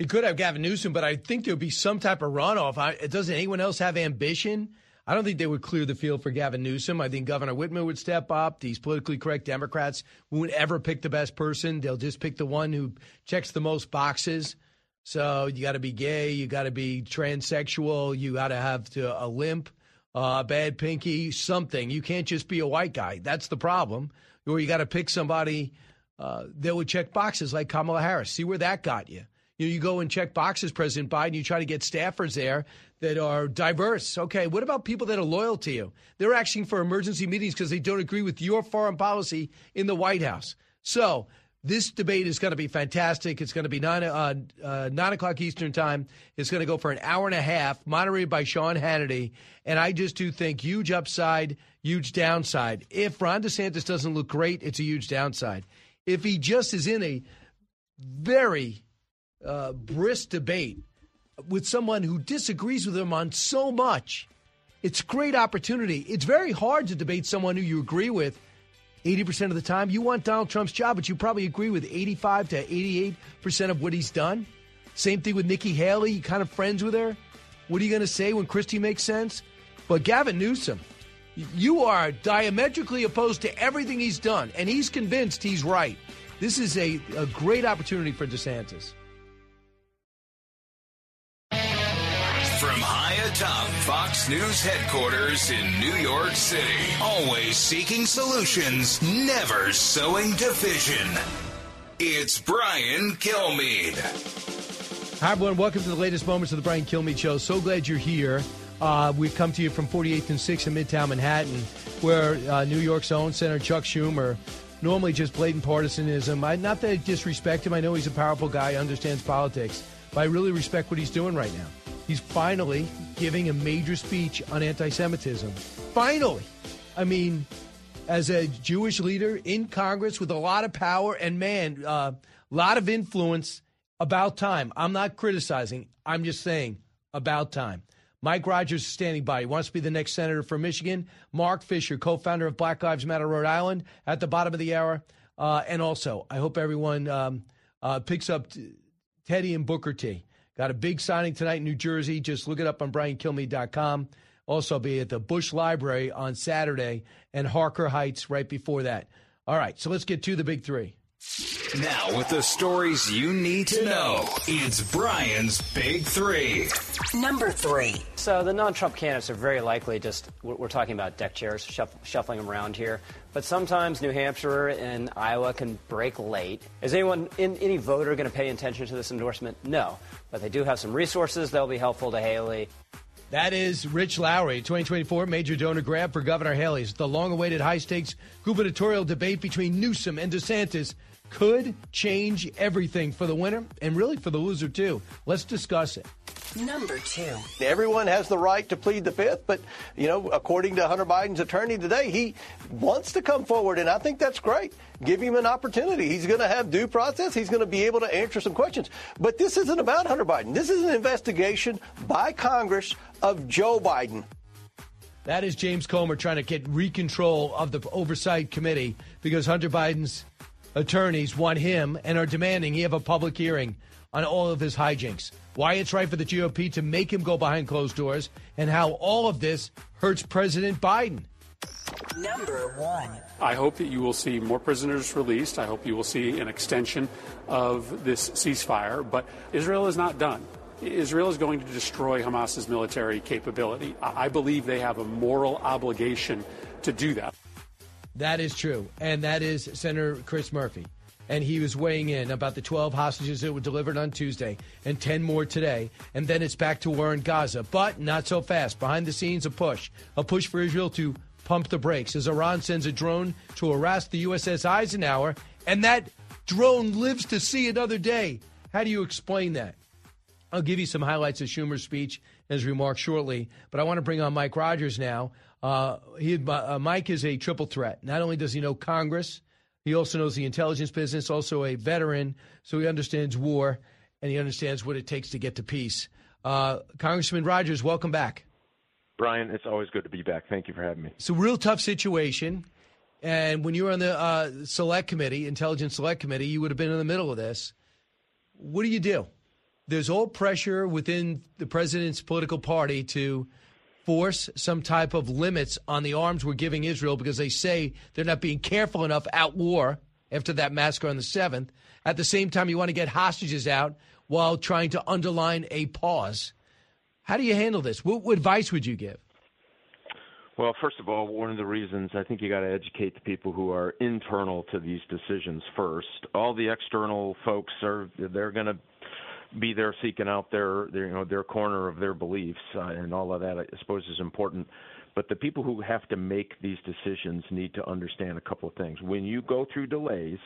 You could have Gavin Newsom, but I think there'll be some type of runoff. I, doesn't anyone else have ambition? I don't think they would clear the field for Gavin Newsom. I think Governor Whitmer would step up. These politically correct Democrats won't ever pick the best person. They'll just pick the one who checks the most boxes. So you got to be gay. You got to be transsexual. You got to have to, a limp, a uh, bad pinky, something. You can't just be a white guy. That's the problem. Or you got to pick somebody uh, that would check boxes like Kamala Harris. See where that got you. You know, you go and check boxes, President Biden. You try to get staffers there that are diverse. Okay, what about people that are loyal to you? They're asking for emergency meetings because they don't agree with your foreign policy in the White House. So this debate is going to be fantastic. It's going to be nine, uh, uh, nine o'clock Eastern time. It's going to go for an hour and a half, moderated by Sean Hannity. And I just do think huge upside, huge downside. If Ron DeSantis doesn't look great, it's a huge downside. If he just is in a very Uh, brisk debate with someone who disagrees with him on so much, it's a great opportunity. It's very hard to debate someone who you agree with eighty percent of the time. You want Donald Trump's job, but you probably agree with eighty-five to eighty-eight percent of what he's done. Same thing with Nikki Haley. You kind of friends with her. What are you going to say when Christie makes sense? But Gavin Newsom, you are diametrically opposed to everything he's done, and he's convinced he's right. This is a, a great opportunity for DeSantis. From high atop Fox News headquarters in New York City, always seeking solutions, never sowing division. It's Brian Kilmeade. Hi, everyone. Welcome to the latest moments of the Brian Kilmeade Show. So glad you're here. Uh, we've come to you from forty-eighth and sixth in Midtown Manhattan, where uh, New York's own Senator Chuck Schumer, normally just blatant partisanism. I, not that I disrespect him. I know he's a powerful guy, understands politics, but I really respect what he's doing right now. He's finally giving a major speech on anti-Semitism. Finally. I mean, as a Jewish leader in Congress with a lot of power and, man, a uh, lot of influence, about time. I'm not criticizing. I'm just saying about time. Mike Rogers is standing by. He wants to be the next senator from Michigan. Mark Fisher, co-founder of Black Lives Matter Rhode Island, at the bottom of the hour. Uh, and also, I hope everyone um, uh, picks up t- Teddy and Booker T. Got a big signing tonight in New Jersey. Just look it up on brian kilmeade dot com. Also, I'll be at the Bush Library on Saturday and Harker Heights right before that. All right, so let's get to the big three. Now, with the stories you need to know, it's Brian's Big Three. Number three. So the non-Trump candidates are very likely just, we're talking about deck chairs, shuff, shuffling them around here. But sometimes New Hampshire and Iowa can break late. Is anyone, in, any voter going to pay attention to this endorsement? No. But they do have some resources that will be helpful to Haley. That is Rich Lowry, twenty twenty-four major donor grab for Governor Haley. It's the long-awaited high-stakes gubernatorial debate between Newsom and DeSantis could change everything for the winner and really for the loser, too. Let's discuss it. Number two. Everyone has the right to plead the fifth, but, you know, according to Hunter Biden's attorney today, he wants to come forward, and I think that's great. Give him an opportunity. He's going to have due process. He's going to be able to answer some questions. But this isn't about Hunter Biden. This is an investigation by Congress of Joe Biden. That is James Comer trying to get recontrol of the Oversight Committee because Hunter Biden's attorneys want him and are demanding he have a public hearing on all of his hijinks, why it's right for the G O P to make him go behind closed doors, and how all of this hurts President Biden. Number one. I hope that you will see more prisoners released. I hope you will see an extension of this ceasefire. But Israel is not done. Israel is going to destroy Hamas's military capability. I believe they have a moral obligation to do that. That is true, and that is Senator Chris Murphy. And he was weighing in about the twelve hostages that were delivered on Tuesday and ten more today. And then it's back to war in Gaza, but not so fast. Behind the scenes, a push, a push for Israel to pump the brakes as Iran sends a drone to harass the U S S Eisenhower. And that drone lives to see another day. How do you explain that? I'll give you some highlights of Schumer's speech and his remarks shortly, but I want to bring on Mike Rogers now. Uh, he, uh, Mike is a triple threat. Not only does he know Congress, he also knows the intelligence business, also a veteran, so he understands war, and he understands what it takes to get to peace. Uh, Congressman Rogers, welcome back. Brian, it's always good to be back. Thank you for having me. It's a real tough situation, and when you were on the uh, select committee, Intelligence Select Committee, you would have been in the middle of this. What do you do? There's all pressure within the president's political party to force some type of limits on the arms we're giving Israel because they say they're not being careful enough at war after that massacre on the seventh. At the same time, you want to get hostages out while trying to underline a pause. How do you handle this? What advice would you give? Well, first of all, one of the reasons I think you got to educate the people who are internal to these decisions first. All the external folks are they're going to be there seeking out their, their, you know, their corner of their beliefs, uh, and all of that, I suppose, is important. But the people who have to make these decisions need to understand a couple of things. When you go through delays,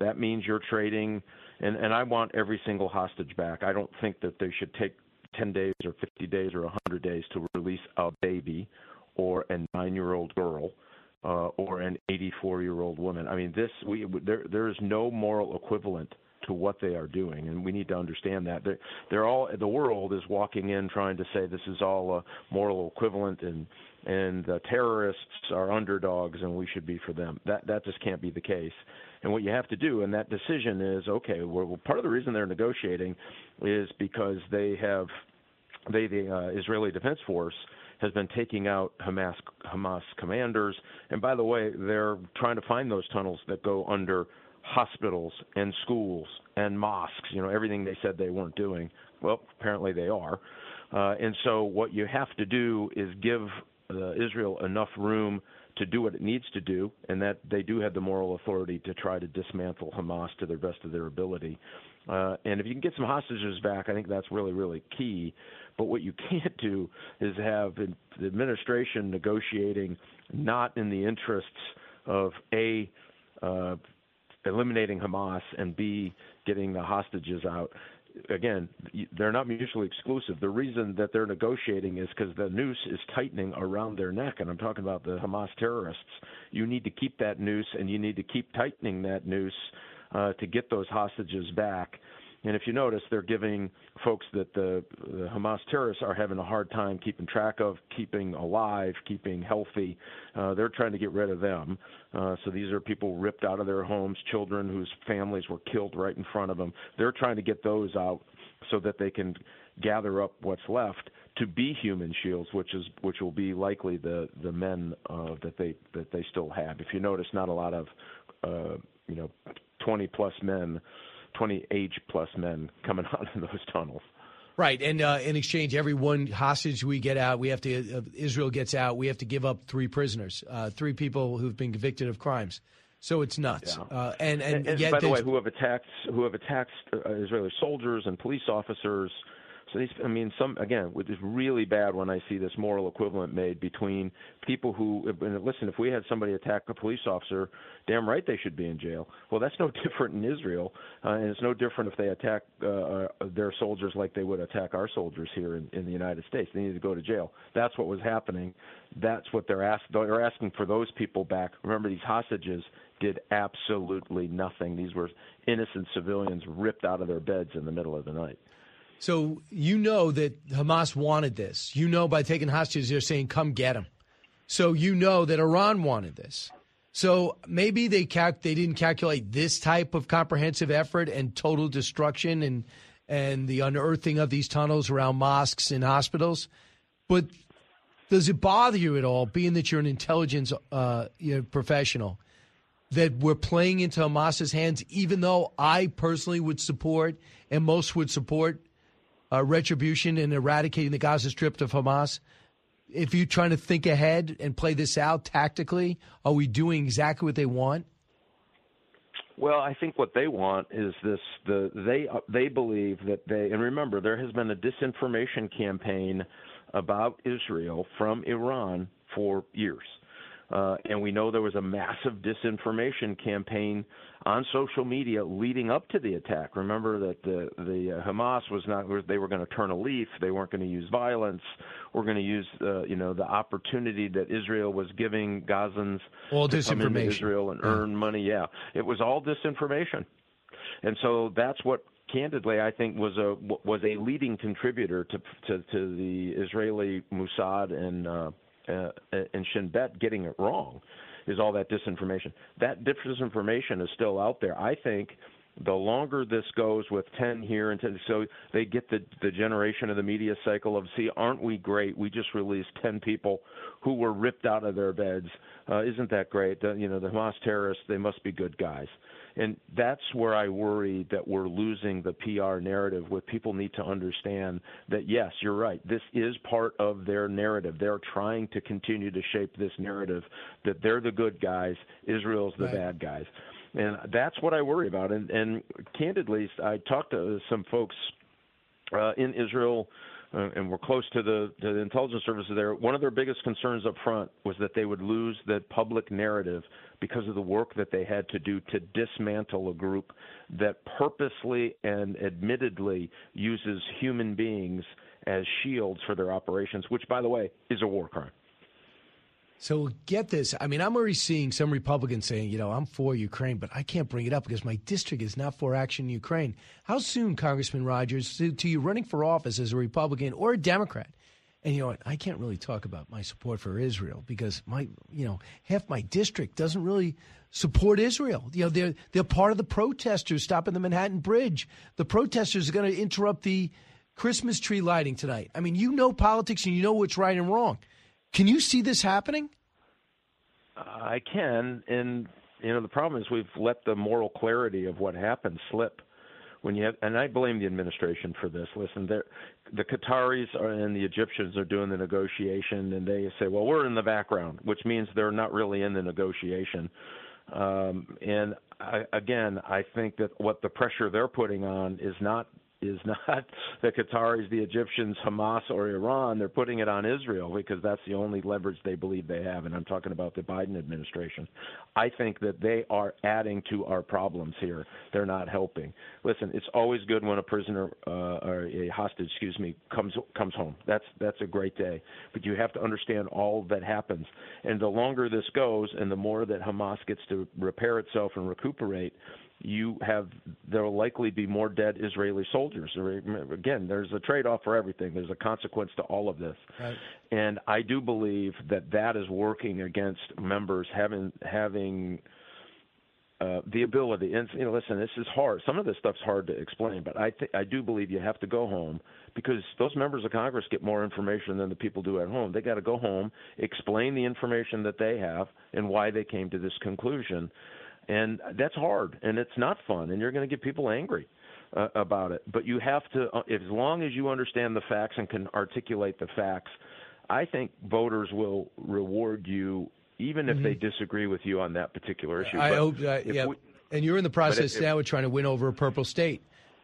that means you're trading, and, and I want every single hostage back. I don't think that they should take ten days or fifty days or one hundred days to release a baby or a nine-year-old girl uh, or an eighty-four-year-old woman. I mean, this we there there is no moral equivalent to what they are doing, and we need to understand that. They're, they're all, the world is walking in trying to say this is all a moral equivalent, and and the terrorists are underdogs, and we should be for them. That that just can't be the case. And what you have to do, and that decision is, okay, well, part of the reason they're negotiating is because they have, they the uh, Israeli Defense Force has been taking out Hamas Hamas commanders, and by the way, they're trying to find those tunnels that go under hospitals and schools and mosques, you know, everything they said they weren't doing. Well, apparently they are. Uh, and so what you have to do is give uh, Israel enough room to do what it needs to do, and that they do have the moral authority to try to dismantle Hamas to the best of their ability. Uh, and if you can get some hostages back, I think that's really, really key. But what you can't do is have the administration negotiating not in the interests of A, uh, eliminating Hamas, and B, getting the hostages out. Again, they're not mutually exclusive. The reason that they're negotiating is because the noose is tightening around their neck, and I'm talking about the Hamas terrorists. You need to keep that noose, and you need to keep tightening that noose uh, to get those hostages back. And if you notice, they're giving folks that the, the Hamas terrorists are having a hard time keeping track of, keeping alive, keeping healthy. Uh, they're trying to get rid of them. Uh, so these are people ripped out of their homes, children whose families were killed right in front of them. They're trying to get those out so that they can gather up what's left to be human shields, which is which will be likely the the men uh, that they that they still have. If you notice, not a lot of uh, you know twenty plus men. twenty age-plus men coming out of those tunnels. Right, and uh, in exchange, every one hostage we get out, we have to uh, Israel gets out, we have to give up three prisoners, uh, three people who've been convicted of crimes. So it's nuts. Yeah. Uh, and, and, and, and yet by the way, who have attacked who have attacked uh, Israeli soldiers and police officers, So these, I mean, some again, which is really bad when I see this moral equivalent made between people who, and listen, if we had somebody attack a police officer, damn right they should be in jail. Well, that's no different in Israel, uh, and it's no different if they attack uh, their soldiers like they would attack our soldiers here in, in the United States. They need to go to jail. That's what was happening. That's what they're asking. They're asking for those people back. Remember, these hostages did absolutely nothing. These were innocent civilians ripped out of their beds in the middle of the night. So you know that Hamas wanted this. You know by taking hostages, they're saying, come get them. So you know that Iran wanted this. So maybe they calc- they didn't calculate this type of comprehensive effort and total destruction and and the unearthing of these tunnels around mosques and hospitals. But does it bother you at all, being that you're an intelligence uh, you know, professional, that we're playing into Hamas's hands, even though I personally would support and most would support Uh, retribution and eradicating the Gaza Strip of Hamas? If you're trying to think ahead and play this out tactically, are we doing exactly what they want? Well, I think what they want is this. The they uh, they believe that they, and remember, there has been a disinformation campaign about Israel from Iran for years. Uh, and we know there was a massive disinformation campaign on social media leading up to the attack. Remember that the, the uh, Hamas was not – they were going to turn a leaf. They weren't going to use violence. We're going to use, uh, you know, the opportunity that Israel was giving Gazans all to come into Israel and earn yeah. money. Yeah. It was all disinformation. And so that's what – candidly, I think was a was a leading contributor to to, to the Israeli Mossad and uh, Uh, and Shin Bet getting it wrong is all that disinformation. That disinformation is still out there. I think the longer this goes with ten here and ten, so they get the, the generation of the media cycle of, see, aren't we great? We just released ten people who were ripped out of their beds. Uh, isn't that great? The, you know, the Hamas terrorists, they must be good guys. And that's where I worry that we're losing the P R narrative, where people need to understand that, yes, you're right, this is part of their narrative. They're trying to continue to shape this narrative that they're the good guys, Israel's the right. bad guys. And that's what I worry about. And, and candidly, I talked to some folks uh, in Israel, uh, and we're close to the, to the intelligence services there. One of their biggest concerns up front was that they would lose the public narrative because of the work that they had to do to dismantle a group that purposely and admittedly uses human beings as shields for their operations, which, by the way, is a war crime. So get this. I mean, I'm already seeing some Republicans saying, you know, I'm for Ukraine, but I can't bring it up because my district is not for action in Ukraine. How soon, Congressman Rogers, to, to you running for office as a Republican or a Democrat, and you know what, I can't really talk about my support for Israel because my, you know, half my district doesn't really support Israel. You know, they're they're part of the protesters stopping the Manhattan Bridge. The protesters are going to interrupt the Christmas tree lighting tonight. I mean, you know politics and you know what's right and wrong. Can you see this happening? Uh, I can, and you know the problem is we've let the moral clarity of what happened slip. When you have, and I blame the administration for this. Listen, the Qataris are, and the Egyptians are doing the negotiation, and they say, well, we're in the background, which means they're not really in the negotiation. Um, and I, again, I think that what the pressure they're putting on is not is not the Qataris, the Egyptians, Hamas, or Iran. They're putting it on Israel because that's the only leverage they believe they have, and I'm talking about the Biden administration. I think that they are adding to our problems here. They're not helping. Listen, it's always good when a prisoner uh, or a hostage, excuse me, comes comes home. That's that's a great day. But you have to understand all that happens. And the longer this goes and the more that Hamas gets to repair itself and recuperate, you have there will likely be more dead Israeli soldiers. Again, there's a trade-off for everything. There's a consequence to all of this. Right. And I do believe that that is working against members having having uh, the ability. And you know, listen, this is hard. Some of this stuff's hard to explain, but I th- I do believe you have to go home because those members of Congress get more information than the people do at home. They got to go home, explain the information that they have and why they came to this conclusion. And that's hard, and it's not fun, and you're going to get people angry uh, about it. But you have to, uh, as long as you understand the facts and can articulate the facts, I think voters will reward you, even if mm-hmm. they disagree with you on that particular issue. I but hope, uh, yeah. we, and you're in the process if, now of trying to win over a purple state.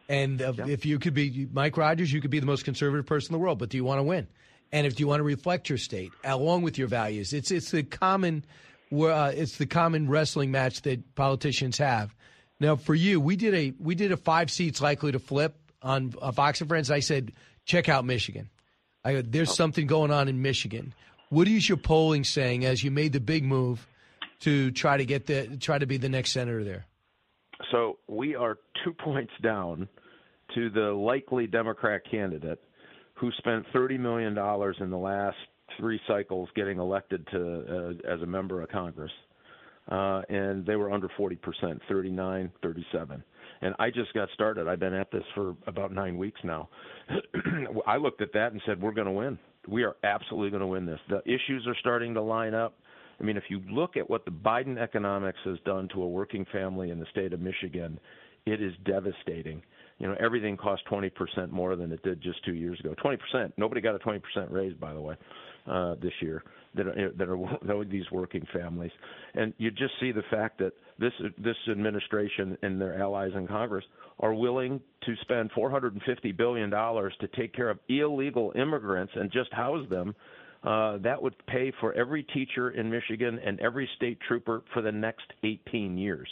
And uh, yeah. if you could be Mike Rogers, you could be the most conservative person in the world. But do you want to win? And if do you want to reflect your state along with your values? It's it's the common uh, it's the common wrestling match that politicians have. Now, for you, we did a we did a five seats likely to flip on uh, Fox and Friends. I said, check out Michigan. I go, there's something going on in Michigan. What is your polling saying as you made the big move to try to get the try to be the next senator there? So we are two points down to the likely Democrat candidate who spent thirty million dollars in the last three cycles getting elected to uh, as a member of Congress. Uh, and they were under forty percent, thirty-nine, thirty-seven. And I just got started. I've been at this for about nine weeks now. I looked at that and said, we're going to win. We are absolutely going to win this. The issues are starting to line up. I mean, if you look at what the Biden economics has done to a working family in the state of Michigan, it is devastating. You know, everything costs twenty percent more than it did just two years ago. twenty percent. Nobody got a twenty percent raise, by the way, uh, this year. That are, that, are, that are these working families. And you just see the fact that this this administration and their allies in Congress are willing to spend four hundred fifty billion dollars to take care of illegal immigrants and just house them. Uh, that would pay for every teacher in Michigan and every state trooper for the next eighteen years.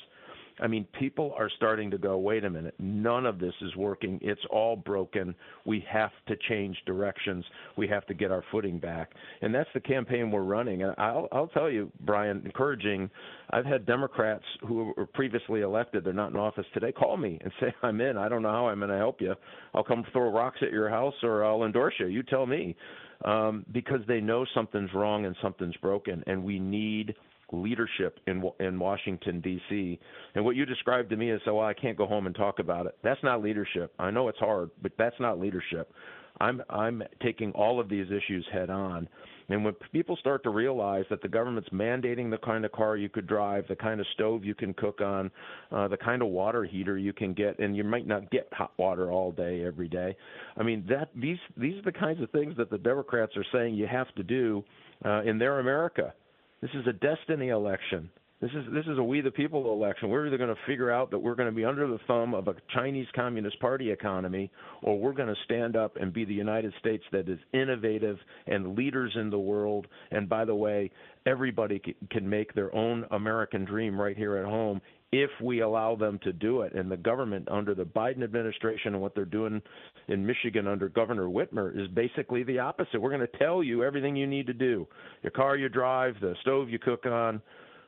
I mean, people are starting to go, wait a minute, none of this is working. It's all broken. We have to change directions. We have to get our footing back. And that's the campaign we're running. And I'll, I'll tell you, Brian, encouraging, I've had Democrats who were previously elected, they're not in office today, call me and say, I'm in. I don't know how I'm going to help you. I'll come throw rocks at your house or I'll endorse you. You tell me. Um, because they know something's wrong and something's broken, and we need leadership in in Washington, D C And what you described to me is, oh, well, I can't go home and talk about it. That's not leadership. I know it's hard, but that's not leadership. I'm I'm taking all of these issues head on. And when people start to realize that the government's mandating the kind of car you could drive, the kind of stove you can cook on, uh, the kind of water heater you can get, and you might not get hot water all day, every day. I mean, that these these are the kinds of things that the Democrats are saying you have to do uh, in their America. This is a destiny election. This is this is a we the people election. We're either going to figure out that we're going to be under the thumb of a Chinese Communist Party economy, or we're going to stand up and be the United States that is innovative and leaders in the world. And by the way, everybody can make their own American dream right here at home if we allow them to do it. And the government under the Biden administration and what they're doing in Michigan under Governor Whitmer is basically the opposite. We're going to tell you everything you need to do, your car you drive, the stove you cook on.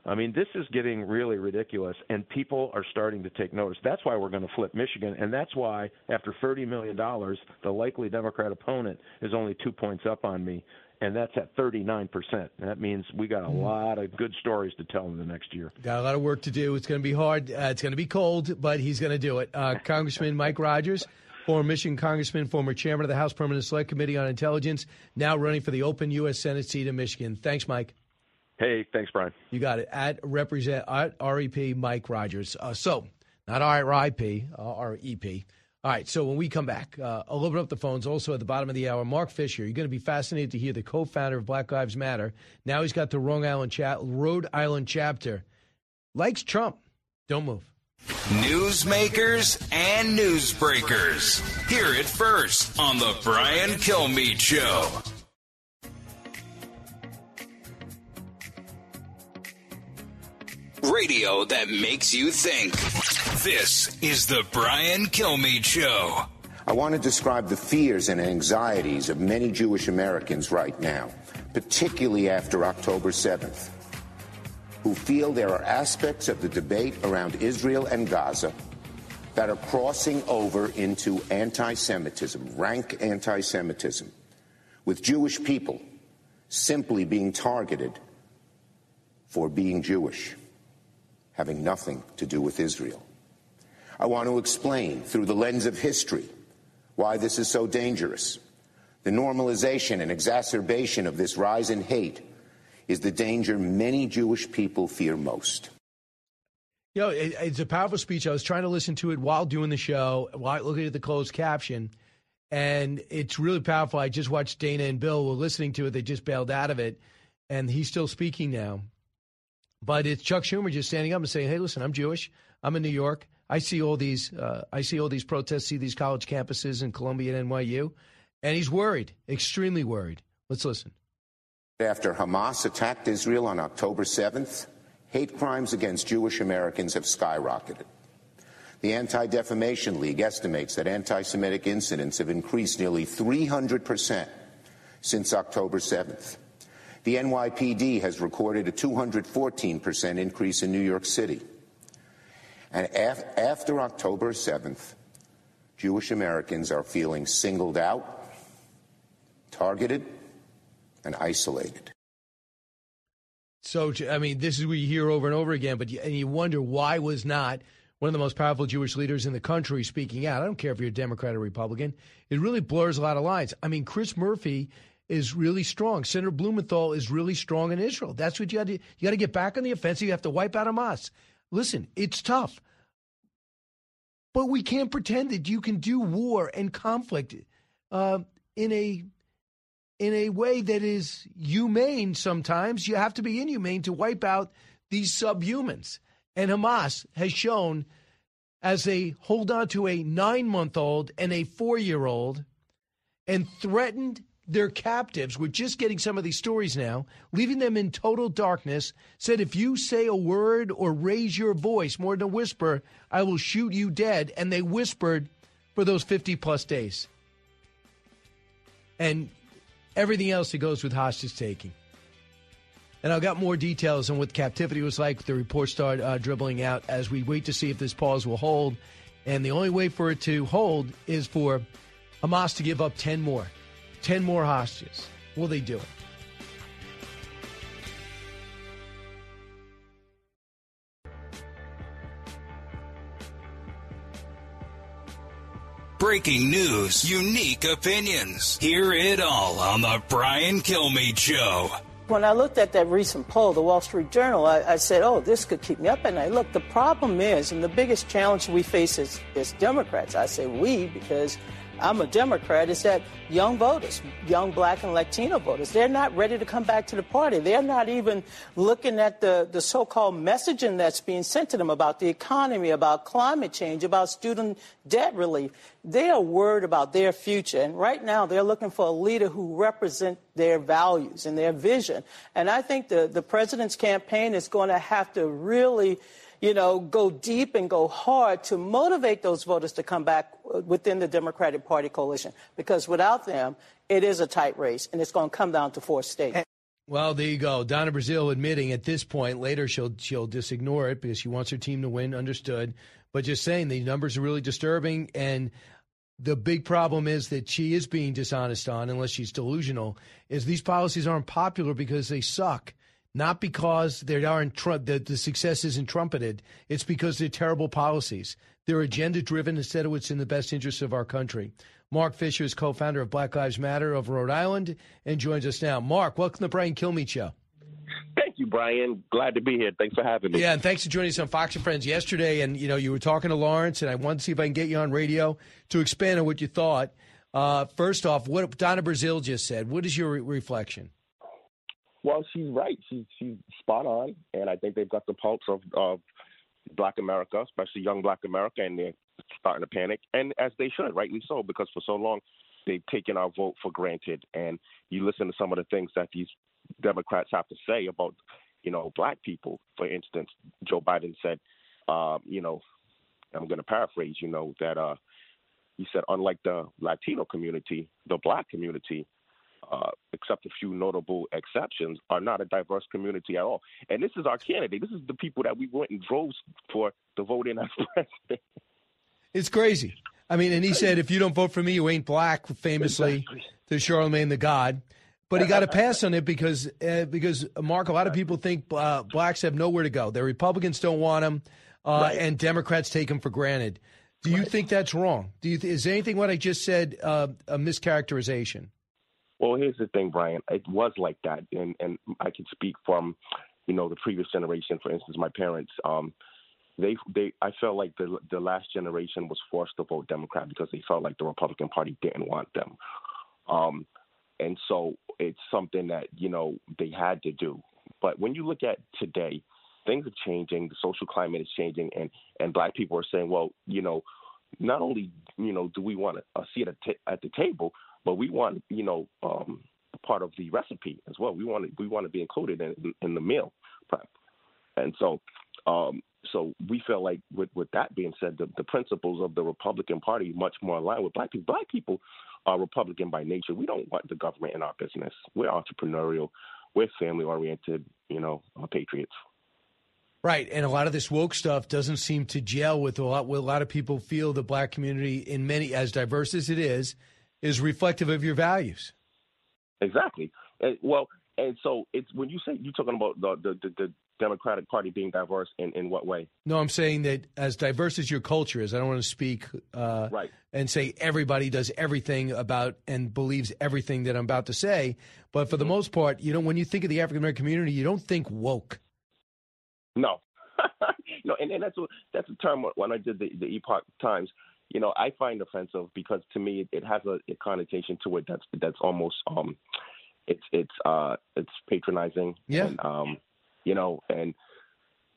I mean, this is getting really ridiculous, and people are starting to take notice. That's why we're going to flip Michigan, and that's why, after thirty million dollars, the likely Democrat opponent is only two points up on me, and that's at thirty-nine percent. And that means we got a lot of good stories to tell in the next year. Got a lot of work to do. It's going to be hard. Uh, it's going to be cold, but he's going to do it. Uh, Congressman Mike Rogers, former Michigan congressman, former chairman of the House Permanent Select Committee on Intelligence, now running for the open U S. Senate seat in Michigan. Thanks, Mike. Hey, thanks, Brian. You got it. At represent at R E P Mike Rogers. Uh, so not R I P, uh, R E P. All right. So when we come back, uh, I'll open up the phones. Also at the bottom of the hour, Mark Fisher. You're going to be fascinated to hear the co-founder of Black Lives Matter. Now he's got the Rhode Island, cha- Rhode Island chapter. Likes Trump. Don't move. Newsmakers and newsbreakers. Hear it first on the Brian Kilmeade Show. Radio that makes you think. This is the Brian Kilmeade Show. I want to describe the fears and anxieties of many Jewish Americans right now, particularly after October seventh, who feel there are aspects of the debate around Israel and Gaza that are crossing over into anti-Semitism, rank anti-Semitism, with Jewish people simply being targeted for being Jewish, having nothing to do with Israel. I want to explain through the lens of history why this is so dangerous. The normalization and exacerbation of this rise in hate is the danger many Jewish people fear most. You know, it, it's a powerful speech. I was trying to listen to it while doing the show, while looking at the closed caption, and it's really powerful. I just watched Dana and Bill were listening to it. They just bailed out of it, and he's still speaking now. But it's Chuck Schumer just standing up and saying, hey, listen, I'm Jewish. I'm in New York. I see all these uh, I see all these protests, see these college campuses in Columbia and N Y U, and he's worried, extremely worried. Let's listen. After Hamas attacked Israel on October seventh, hate crimes against Jewish Americans have skyrocketed. The Anti-Defamation League estimates that anti-Semitic incidents have increased nearly three hundred percent since October seventh. The N Y P D has recorded a two hundred fourteen percent increase in New York City. And af- after October seventh, Jewish Americans are feeling singled out, targeted, and isolated. So, I mean, this is what you hear over and over again, but you, and you wonder why was not one of the most powerful Jewish leaders in the country speaking out. I don't care if you're a Democrat or Republican. It really blurs a lot of lines. I mean, Chris Murphy is really strong. Senator Blumenthal is really strong in Israel. That's what you got to do. You got to get back on the offensive. You have to wipe out Hamas. Listen, it's tough, but we can't pretend that you can do war and conflict uh, in a in a way that is humane. Sometimes you have to be inhumane to wipe out these subhumans. And Hamas has shown, as they hold on to a nine-month-old and a four-year-old and threatened their captives. We're just getting some of these stories now, leaving them in total darkness, said, if you say a word or raise your voice more than a whisper, I will shoot you dead. And they whispered for those fifty-plus days. And everything else that goes with hostage-taking. And I've got more details on what captivity was like. The reports start uh, dribbling out as we wait to see if this pause will hold. And the only way for it to hold is for Hamas to give up ten more. ten more hostages. Will they do it? Breaking news, unique opinions. Hear it all on The Brian Kilmeade Show. When I looked at that recent poll, the Wall Street Journal, I, I said, oh, this could keep me up at night. Look, the problem is, and the biggest challenge we face as, as Democrats, I say we because I'm a Democrat, is that young voters, young black and Latino voters, they're not ready to come back to the party. They're not even looking at the, the so-called messaging that's being sent to them about the economy, about climate change, about student debt relief. They are worried about their future. And right now they're looking for a leader who represents their values and their vision. And I think the, the president's campaign is going to have to really, you know, go deep and go hard to motivate those voters to come back within the Democratic Party coalition, because without them, it is a tight race, and it's going to come down to four states. Well, there you go. Donna Brazile admitting at this point, later she'll she'll just ignore it because she wants her team to win, understood. But just saying the numbers are really disturbing, and the big problem is that she is being dishonest on, unless she's delusional, is these policies aren't popular because they suck. Not because they aren't Trump, the, the success isn't trumpeted. It's because they're terrible policies. They're agenda-driven instead of what's in the best interest of our country. Mark Fisher is co-founder of Black Lives Matter of Rhode Island and joins us now. Mark, welcome to the Brian Kilmeade Show. Thank you, Brian. Glad to be here. Thanks for having me. Yeah, and thanks for joining us on Fox and Friends yesterday. And, you know, you were talking to Lawrence, and I wanted to see if I can get you on radio to expand on what you thought. Uh, first off, what Donna Brazile just said, what is your re- reflection? Well, she's right. She, she's spot on, and I think they've got the pulse of, of Black America, especially young Black America, and they're starting to panic, and as they should, rightly so, because for so long they've taken our vote for granted. And you listen to some of the things that these Democrats have to say about, you know, Black people. For instance, Joe Biden said, uh, you know, I'm going to paraphrase, you know, that uh, he said, unlike the Latino community, the Black community, Uh, except a few notable exceptions, are not a diverse community at all. And this is our candidate. This is the people that we went in droves for to vote in as president. It's crazy. I mean, and he said, if you don't vote for me, you ain't Black, famously, exactly, to Charlemagne the God. But he got a pass on it because, uh, because Mark, a lot of people think uh, Blacks have nowhere to go. The Republicans don't want them, uh, right, and Democrats take them for granted. Do you right. think that's wrong? Do you th- Is anything what I just said uh, a mischaracterization? Well, here's the thing, Brian. It was like that, and, and I can speak from, you know, the previous generation. For instance, my parents, um, they they I felt like the the last generation was forced to vote Democrat because they felt like the Republican Party didn't want them, um, and so it's something that, you know, they had to do. But when you look at today, things are changing, the social climate is changing, and, and black people are saying, well, you know, not only, you know, do we want a seat at, t- at the table, but we want, you know, um, part of the recipe as well. We want to, we want to be included in, in the meal prep. And so, um, so we feel like with, with that being said, the, the principles of the Republican Party much more aligned with black people. Black people are Republican by nature. We don't want the government in our business. We're entrepreneurial. We're family-oriented, you know, patriots. Right, and a lot of this woke stuff doesn't seem to gel with a lot. What a lot of people feel the black community, in many, as diverse as it is, is reflective of your values. Exactly. And, well, and so it's when you say you're talking about the the, the Democratic Party being diverse in, in what way? No, I'm saying that as diverse as your culture is, I don't want to speak uh, right. and say everybody does everything about and believes everything that I'm about to say. But for the most part, you know, when you think of the African-American community, you don't think woke. No, no, and, and that's what, that's a term when I did the, the Epoch Times. You know, I find offensive because to me it has a, a connotation to it that's that's almost um, it's it's uh it's patronizing. Yeah. And, um, you know, and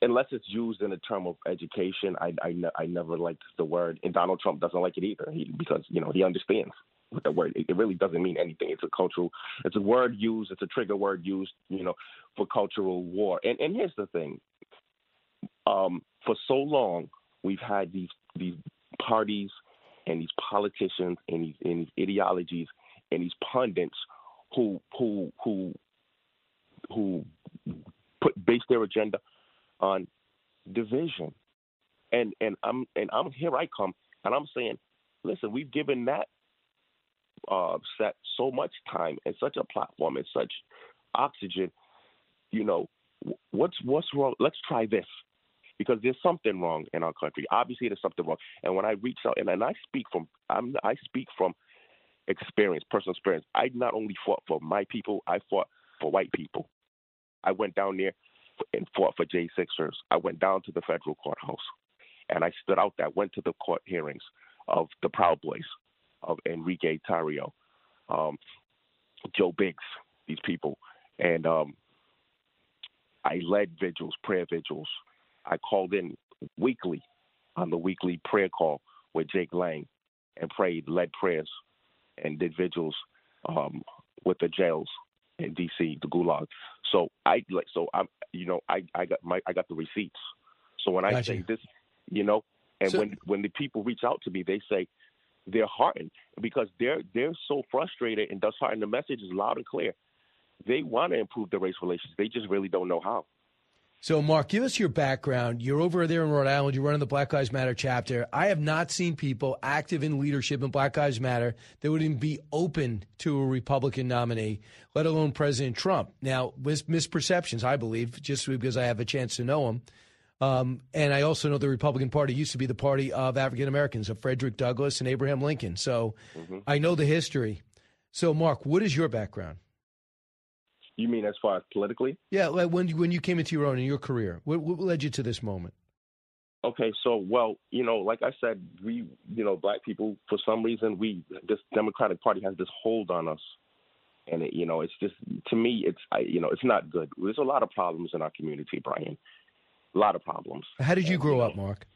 unless it's used in a term of education, I I, ne- I never liked the word, and Donald Trump doesn't like it either he, because you know he understands what the word. It, it really doesn't mean anything. It's a cultural. It's a word used. It's a trigger word used. You know, for cultural war. And and here's the thing. Um, for so long, we've had these these parties and these politicians and these, and these ideologies and these pundits who who who who put base their agenda on division. And and I'm and I'm here I come and I'm saying, listen, we've given that uh, set so much time and such a platform and such oxygen. You know, what's what's wrong? Let's try this. Because there's something wrong in our country. Obviously, there's something wrong. And when I reach out, and, and I speak from, I'm, I speak from experience, personal experience. I not only fought for my people, I fought for white people. I went down there and fought for J sixers. I went down to the federal courthouse, and I stood out there. I went to the court hearings of the Proud Boys, of Enrique Tarrio, um, Joe Biggs, these people, and um, I led vigils, prayer vigils. I called in weekly on the weekly prayer call with Jake Lang and prayed, led prayers, and did vigils um, with the jails in D C, the gulag. So I like, so I'm, you know, I, I got my, I got the receipts. So when gotcha. I say this, you know, and so, when when the people reach out to me, they say they're heartened because they're they're so frustrated and disheartened. The message is loud and clear. They want to improve their race relations. They just really don't know how. So, Mark, give us your background. You're over there in Rhode Island. You're running the Black Lives Matter chapter. I have not seen people active in leadership in Black Lives Matter that would be open to a Republican nominee, let alone President Trump. Now, with misperceptions, I believe, just because I have a chance to know him. Um, and I also know the Republican Party used to be the party of African Americans, of Frederick Douglass and Abraham Lincoln. So mm-hmm. I know the history. So, Mark, what is your background? You mean as far as politically? Yeah, like when you, when you came into your own in your career, what, what led you to this moment? Okay, so, well, you know, like I said, we, you know, black people, for some reason, we, this Democratic Party has this hold on us. And, it, you know, it's just, to me, it's, I, you know, it's not good. There's a lot of problems in our community, Brian. A lot of problems. How did you and, grow you know, up, Mark?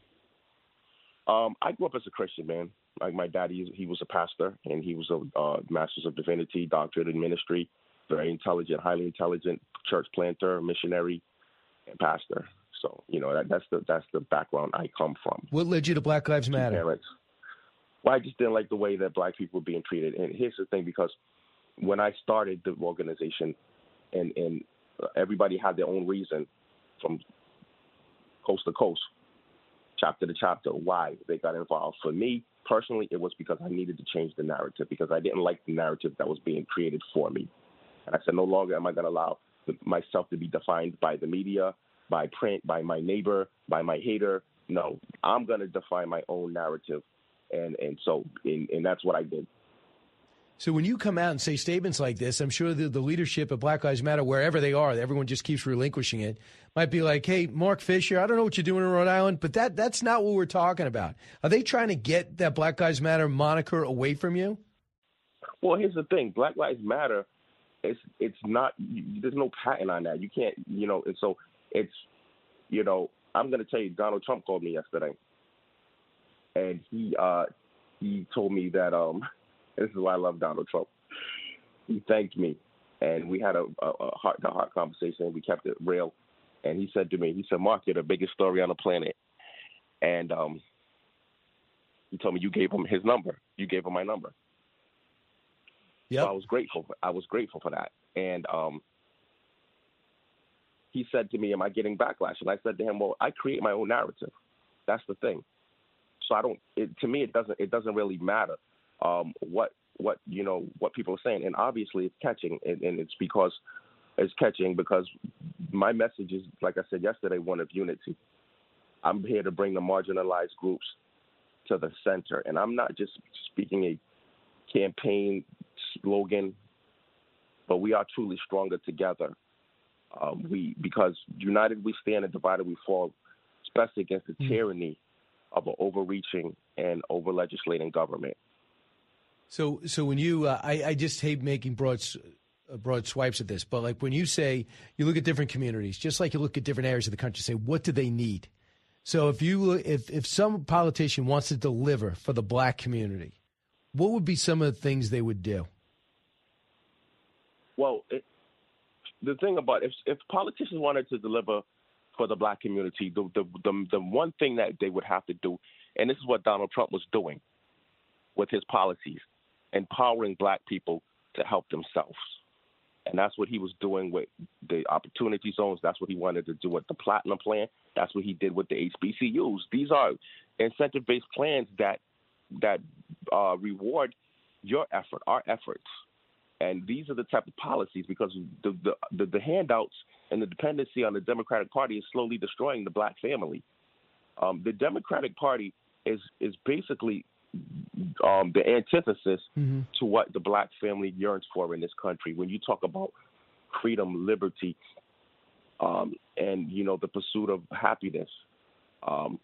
Um, I grew up as a Christian, man. Like my dad, he, he was a pastor, and he was a uh, Master's of Divinity, doctorate in ministry. Very intelligent, highly intelligent church planter, missionary, and pastor. So, you know, that, that's the that's the background I come from. What led you to Black Lives Matter? Parents. Well, I just didn't like the way that black people were being treated. And here's the thing, because when I started the organization, and, and everybody had their own reason from coast to coast, chapter to chapter, why they got involved. For me, personally, it was because I needed to change the narrative, because I didn't like the narrative that was being created for me. And I said, no longer am I going to allow myself to be defined by the media, by print, by my neighbor, by my hater. No, I'm going to define my own narrative. And and so and, and that's what I did. So when you come out and say statements like this, I'm sure the, the leadership of Black Lives Matter, wherever they are, everyone just keeps relinquishing it, might be like, hey, Mark Fisher, I don't know what you're doing in Rhode Island, but that that's not what we're talking about. Are they trying to get that Black Lives Matter moniker away from you? Well, here's the thing. Black Lives Matter. It's it's not, there's no patent on that. You can't, you know, and so it's, you know, I'm going to tell you, Donald Trump called me yesterday. And he uh, he told me that, um, this is why I love Donald Trump. He thanked me. And we had a, a, a heart-to-heart conversation. We kept it real. And he said to me, he said, Mark, you're the biggest story on the planet. And um, he told me you gave him his number. You gave him my number. Yeah, so I was grateful. For, I was grateful for that. And um, he said to me, am I getting backlash? And I said to him, well, I create my own narrative. That's the thing. So I don't. It, to me, it doesn't. It doesn't really matter um, what what you know what people are saying. And obviously, it's catching, and, and it's because it's catching because my message is, like I said yesterday, one of unity. I'm here to bring the marginalized groups to the center, and I'm not just speaking a campaign slogan, but we are truly stronger together. Um, we because united we stand, and divided we fall, especially against the mm-hmm. tyranny of an overreaching and over-legislating government. So, so when you, uh, I, I just hate making broad, uh, broad swipes at this, but like when you say you look at different communities, just like you look at different areas of the country, say what do they need? So if you look, if if some politician wants to deliver for the black community, what would be some of the things they would do? Well, it, the thing about if if politicians wanted to deliver for the black community, the, the the the one thing that they would have to do, and this is what Donald Trump was doing with his policies, empowering black people to help themselves. And that's what he was doing with the opportunity zones. That's what he wanted to do with the Platinum Plan. That's what he did with the H B C Us. These are incentive-based plans that that uh, reward your effort, our efforts. And these are the type of policies, because the, the, the, the handouts and the dependency on the Democratic Party is slowly destroying the black family. Um, the Democratic Party is is basically um, the antithesis mm-hmm. to what the black family yearns for in this country. When you talk about freedom, liberty, um, and, you know, the pursuit of happiness, um,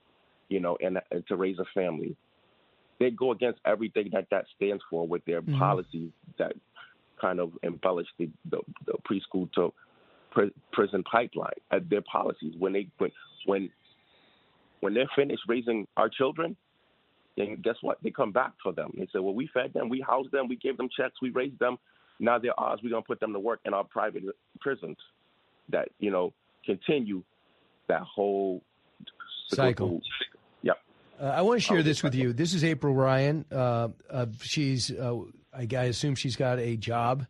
you know, and, and to raise a family, they go against everything that that stands for with their mm-hmm. policies that kind of embellish the, the, the preschool to pr- prison pipeline, uh, their policies. When they when, when when they're finished raising our children, then guess what? They come back for them. They say, well, we fed them, we housed them, we gave them checks, we raised them. Now they're ours. We're going to put them to work in our private prisons that, you know, continue that whole cycle. cycle. Yep. Uh, I want to share um, this with you. This is April Ryan. Uh, uh, she's... Uh, I, I assume she's got a job.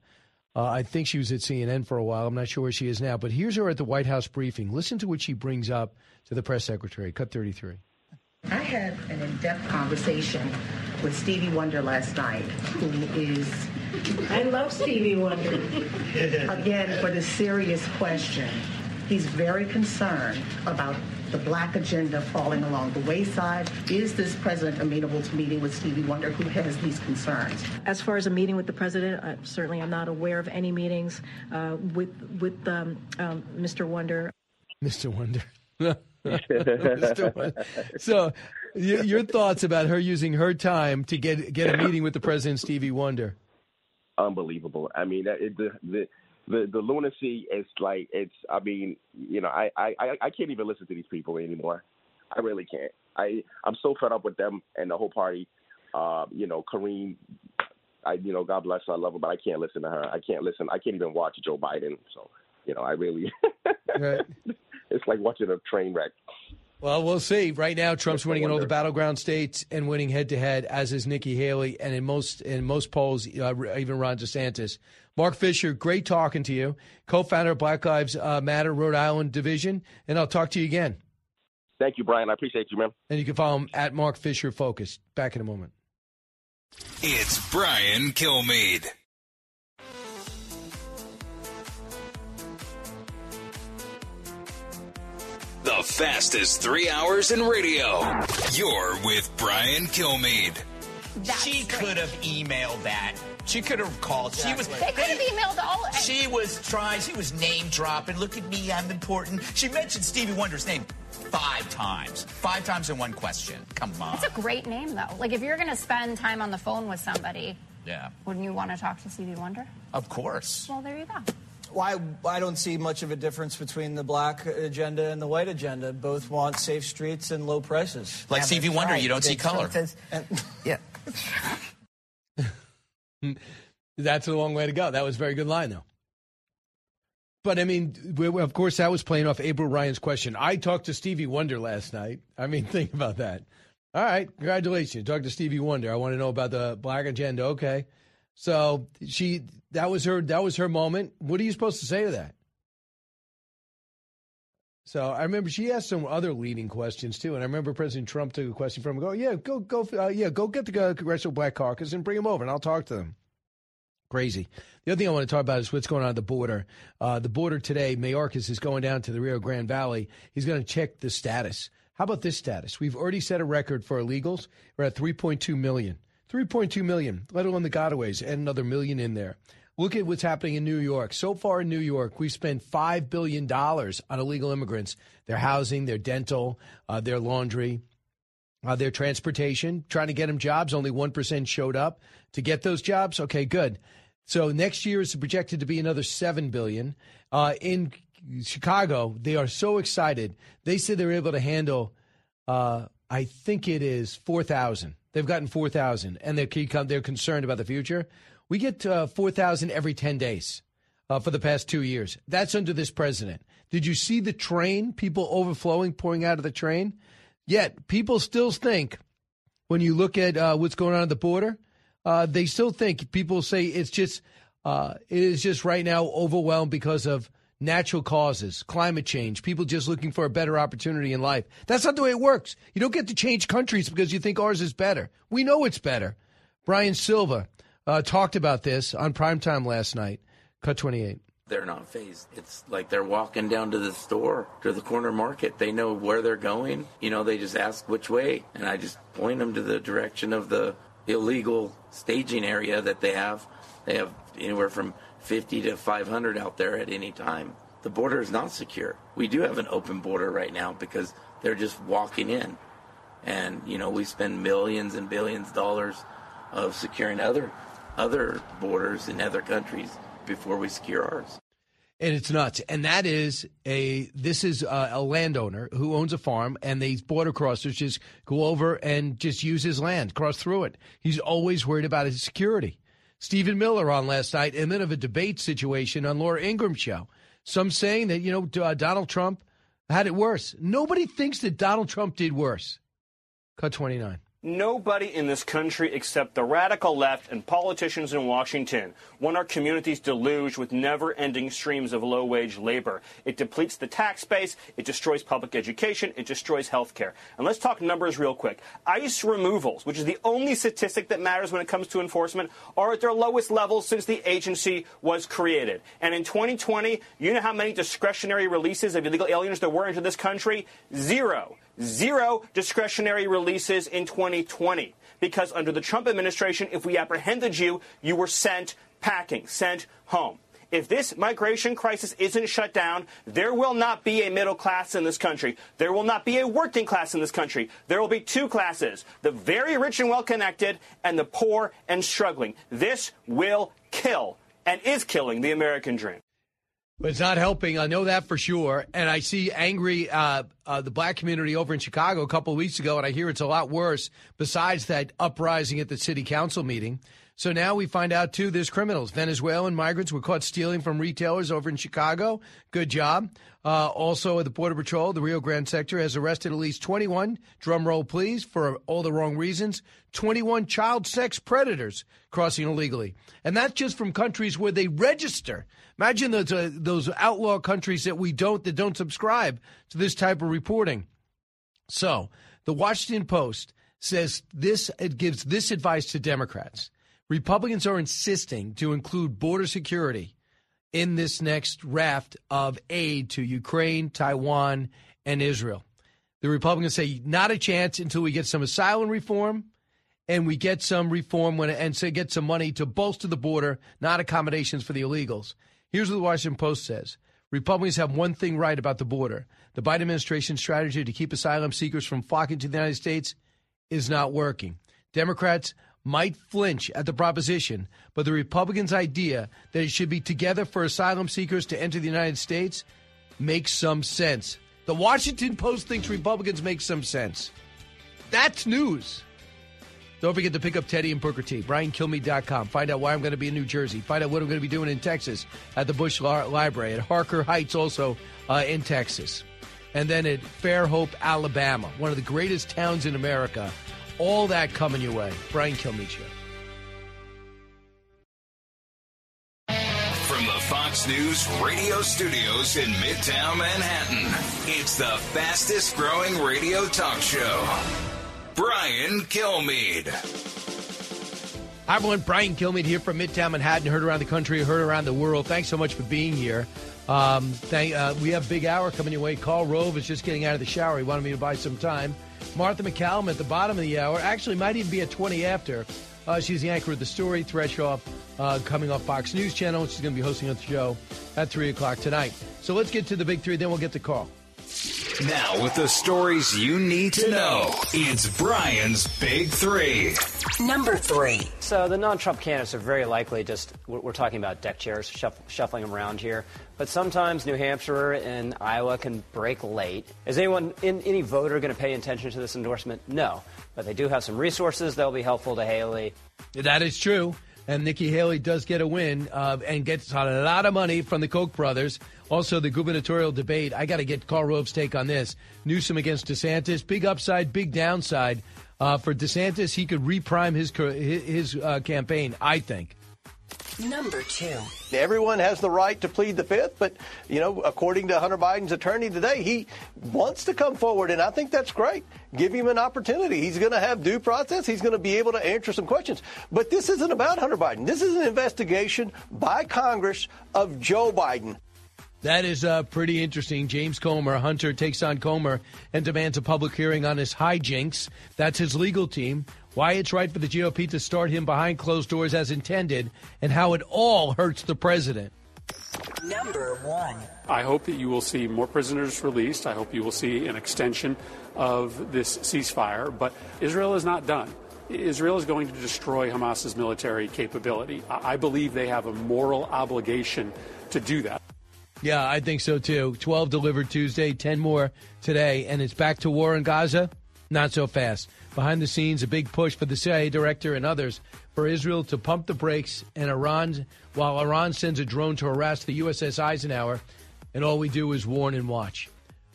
Uh, I think she was at C N N for a while. I'm not sure where she is now. But here's her at the White House briefing. Listen to what she brings up to the press secretary. Cut thirty-three. I had an in-depth conversation with Stevie Wonder last night, who is... I love Stevie Wonder. Again, for the serious question. He's very concerned about the black agenda falling along the wayside. Is this president amenable to meeting with Stevie Wonder, who has these concerns? As far as a meeting with the president, I, certainly I'm not aware of any meetings uh, with with um, um, Mister Wonder. Mister Wonder. Mister Wonder. So y- your thoughts about her using her time to get get a meeting with the president, Stevie Wonder? Unbelievable. I mean, it, the... the The the lunacy is like, it's, I mean, you know, I, I, I can't even listen to these people anymore. I really can't. I, I'm so fed up with them and the whole party. Uh, you know, Kareem, I, you know, God bless her, I love her, but I can't listen to her. I can't listen. I can't even watch Joe Biden. So, you know, I really, right. It's like watching a train wreck. Well, we'll see. Right now, Trump's winning in all the battleground states and winning head-to-head, as is Nikki Haley, and in most in most polls, uh, even Ron DeSantis. Mark Fisher, great talking to you, co-founder of Black Lives uh, Matter Rhode Island Division, and I'll talk to you again. Thank you, Brian. I appreciate you, man. And you can follow him at Mark Fisher Focus. Back in a moment. It's Brian Kilmeade. The fastest three hours in radio. You're with Brian Kilmeade. That's she could have emailed that. She could have called. Exactly. She was. They could have emailed all. She was trying. She was name dropping. Look at me, I'm important. She mentioned Stevie Wonder's name five times. Five times in one question. Come on. That's a great name, though. Like, if you're going to spend time on the phone with somebody, yeah, wouldn't you want to talk to Stevie Wonder? Of course. Well, there you go. Well, I, I don't see much of a difference between the black agenda and the white agenda. Both want safe streets and low prices. Like yeah, Stevie Wonder, right. You don't they see color. Says, and, yeah. That's a long way to go. That was a very good line, though. But, I mean, we, of course, that was playing off April Ryan's question. I talked to Stevie Wonder last night. I mean, think about that. All right, congratulations. Talked to Stevie Wonder. I want to know about the black agenda. Okay. So she that was her that was her moment. What are you supposed to say to that? So I remember she asked some other leading questions too, and I remember President Trump took a question from him. Go yeah, go go uh, yeah, go get the uh, Congressional Black Caucus and bring them over, and I'll talk to them. Crazy. The other thing I want to talk about is what's going on at the border. Uh, the border today, Mayorkas is going down to the Rio Grande Valley. He's going to check the status. How about this status? We've already set a record for illegals. We're at three point two million. three point two million, let alone the gotaways, and another million in there. Look at what's happening in New York. So far in New York, we've spent five billion dollars on illegal immigrants, their housing, their dental, uh, their laundry, uh, their transportation, trying to get them jobs. Only one percent showed up to get those jobs. Okay, good. So next year is projected to be another seven billion dollars. Uh, in Chicago, they are so excited. They said they were able to handle, uh, I think it is four thousand. They've gotten four thousand, and they're, they're concerned about the future. We get uh, four thousand every ten days uh, for the past two years. That's under this president. Did you see the train, people overflowing, pouring out of the train? Yet people still think, when you look at uh, what's going on at the border, uh, they still think people say it's just uh, it is just right now overwhelmed because of natural causes, climate change, people just looking for a better opportunity in life. That's not the way it works. You don't get to change countries because you think ours is better. We know it's better. Brian Silva uh, talked about this on primetime last night. Cut twenty-eight. They're not phased. It's like they're walking down to the store, to the corner market. They know where they're going. You know, they just ask which way. And I just point them to the direction of the illegal staging area that they have. They have anywhere from fifty to five hundred out there at any time. The border is not secure. We do have an open border right now because they're just walking in. And, you know, we spend millions and billions of dollars of securing other other borders in other countries before we secure ours. And it's nuts. And that is a this is a, a landowner who owns a farm, and these border crossers just go over and just use his land, cross through it. He's always worried about his security. Stephen Miller on last night, and then of a debate situation on Laura Ingram's show. Some saying that, you know, uh, Donald Trump had it worse. Nobody thinks that Donald Trump did worse. Cut twenty-nine. Nobody in this country except the radical left and politicians in Washington want our communities deluged with never-ending streams of low-wage labor. It depletes the tax base. It destroys public education. It destroys health care. And let's talk numbers real quick. ICE removals, which is the only statistic that matters when it comes to enforcement, are at their lowest levels since the agency was created. And in twenty twenty, you know how many discretionary releases of illegal aliens there were into this country? Zero. Zero discretionary releases in twenty twenty, because under the Trump administration, if we apprehended you, you were sent packing, sent home. If this migration crisis isn't shut down, there will not be a middle class in this country. There will not be a working class in this country. There will be two classes, the very rich and well-connected and the poor and struggling. This will kill and is killing the American dream. But it's not helping. I know that for sure. And I see angry uh, uh, the black community over in Chicago a couple of weeks ago, and I hear it's a lot worse besides that uprising at the city council meeting. So now we find out, too, there's criminals. Venezuelan migrants were caught stealing from retailers over in Chicago. Good job. Uh, also, the Border Patrol, the Rio Grande sector, has arrested at least twenty-one, drum roll please, for all the wrong reasons, twenty-one child sex predators crossing illegally. And that's just from countries where they register. Imagine those, uh, those outlaw countries that we don't, that don't subscribe to this type of reporting. So the Washington Post says this, it gives this advice to Democrats. Republicans are insisting to include border security in this next raft of aid to Ukraine, Taiwan, and Israel. The Republicans say not a chance until we get some asylum reform and we get some reform when and say get some money to bolster the border, not accommodations for the illegals. Here's what the Washington Post says. Republicans have one thing right about the border. The Biden administration's strategy to keep asylum seekers from flocking to the United States is not working. Democrats might flinch at the proposition, but the Republicans' idea that it should be together for asylum seekers to enter the United States makes some sense. The Washington Post thinks Republicans make some sense. That's news. Don't forget to pick up Teddy and Booker T. Brian Kilmeade dot com. Find out why I'm going to be in New Jersey. Find out what I'm going to be doing in Texas at the Bush Library, at Harker Heights, also uh, in Texas. And then at Fairhope, Alabama, one of the greatest towns in America. All that coming your way. Brian Kilmeade Show. From the Fox News radio studios in Midtown Manhattan, it's the fastest growing radio talk show. Brian Kilmeade. Hi, everyone. Brian Kilmeade here from Midtown Manhattan. Heard around the country, heard around the world. Thanks so much for being here. Um, thank, uh, we have a big hour coming your way. Karl Rove is just getting out of the shower. He wanted me to buy some time. Martha McCallum at the bottom of the hour. Actually, might even be at twenty after. Uh, she's the anchor of the story, Thresh Off, uh, coming off Fox News Channel. She's going to be hosting the show at three o'clock tonight. So let's get to the big three, then we'll get to Karl. Now, with the stories you need to know, it's Brian's Big Three. Number three. So the non-Trump candidates are very likely just, we're talking about deck chairs, shuffling them around here. But sometimes New Hampshire and Iowa can break late. Is anyone, in, any voter going to pay attention to this endorsement? No. But they do have some resources that will be helpful to Haley. That is true. And Nikki Haley does get a win uh, and gets a lot of money from the Koch brothers. Also, the gubernatorial debate. I got to get Karl Rove's take on this. Newsom against DeSantis. Big upside, big downside. Uh, for DeSantis, he could reprime his his uh, campaign, I think. Number two. Everyone has the right to plead the fifth, but, you know, according to Hunter Biden's attorney today, he wants to come forward, and I think that's great. Give him an opportunity. He's going to have due process. He's going to be able to answer some questions. But this isn't about Hunter Biden. This is an investigation by Congress of Joe Biden. That is uh, pretty interesting. James Comer, Hunter takes on Comer and demands a public hearing on his hijinks. That's his legal team. Why it's right for the G O P to start him behind closed doors as intended, and how it all hurts the president. Number one. I hope that you will see more prisoners released. I hope you will see an extension of this ceasefire. But Israel is not done. Israel is going to destroy Hamas's military capability. I believe they have a moral obligation to do that. Yeah, I think so, too. twelve delivered Tuesday, ten more today, and it's back to war in Gaza. Not so fast. Behind the scenes, a big push for the C I A director and others for Israel to pump the brakes, and Iran, while Iran sends a drone to harass the U S S Eisenhower, and all we do is warn and watch.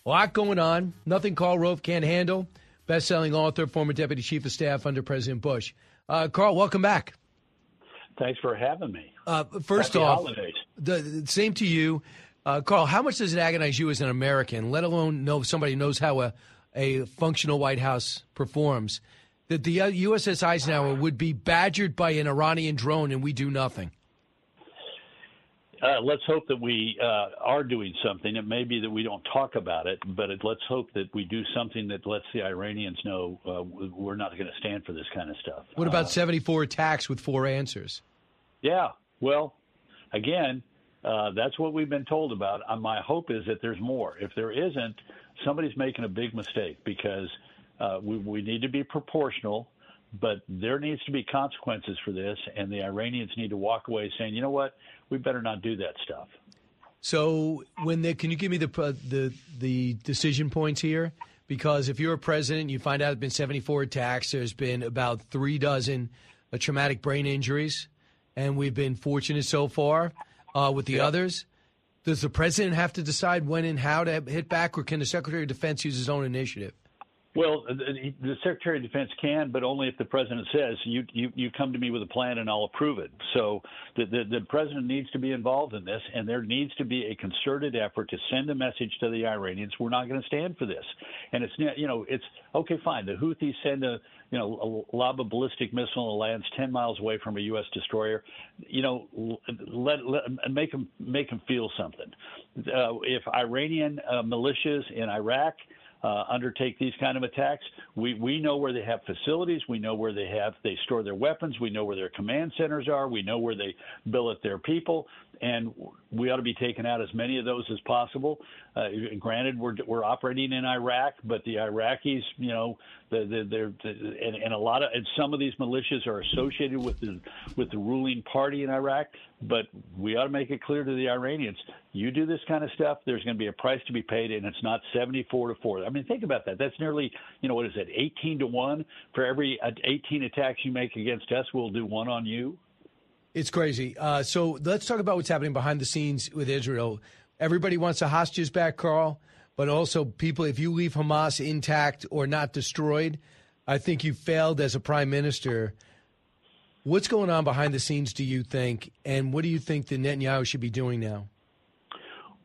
A lot going on. Nothing Karl Rove can't handle. Best-selling author, former deputy chief of staff under President Bush. Uh, Karl, welcome back. Thanks for having me. Uh, first Happy off, holidays. The same to you. Uh, Karl, how much does it agonize you as an American, let alone know if somebody knows how a a functional White House performs, that the U S S Eisenhower would be badgered by an Iranian drone and we do nothing? Uh, let's hope that we uh, are doing something. It may be that we don't talk about it, but it, let's hope that we do something that lets the Iranians know uh, we're not going to stand for this kind of stuff. What about uh, seventy-four attacks with four answers? Yeah, well, again, uh, that's what we've been told about. Uh, my hope is that there's more. If there isn't, somebody's making a big mistake, because uh, we, we need to be proportional, but there needs to be consequences for this, and the Iranians need to walk away saying, you know what, we better not do that stuff. So when they, can you give me the, uh, the the decision points here? Because if you're a president, you find out there have been seventy-four attacks, there's been about three dozen uh, traumatic brain injuries, and we've been fortunate so far uh, with the yeah. others. Does the president have to decide when and how to hit back, or can the Secretary of Defense use his own initiative? Well, the, the Secretary of Defense can, but only if the president says, you, you, you come to me with a plan and I'll approve it. So the, the, the president needs to be involved in this, and there needs to be a concerted effort to send a message to the Iranians, we're not going to stand for this. And it's, you know, it's, okay, fine, the Houthis send a, you know, a lob a ballistic missile and lands ten miles away from a U S destroyer. You know, let, let make them, make them feel something. Uh, if Iranian uh, militias in Iraq Uh, undertake these kind of attacks, We we know where they have facilities. We know where they have they store their weapons. We know where their command centers are. We know where they billet their people. and we ought to be taking out as many of those as possible. Uh, granted, we're we're operating in Iraq, but the Iraqis, you know, the, the, they're the, and, and a lot of and some of these militias are associated with the with the ruling party in Iraq. But we ought to make it clear to the Iranians: you do this kind of stuff, there's going to be a price to be paid, and it's not seventy-four to four. I mean, think about that. That's nearly, you know, what is it, eighteen to one? For every eighteen attacks you make against us, we'll do one on you. It's crazy. Uh, so let's talk about what's happening behind the scenes with Israel. Everybody wants the hostages back, Karl, but also people, if you leave Hamas intact or not destroyed, I think you failed as a prime minister. What's going on behind the scenes, do you think, and what do you think that Netanyahu should be doing now?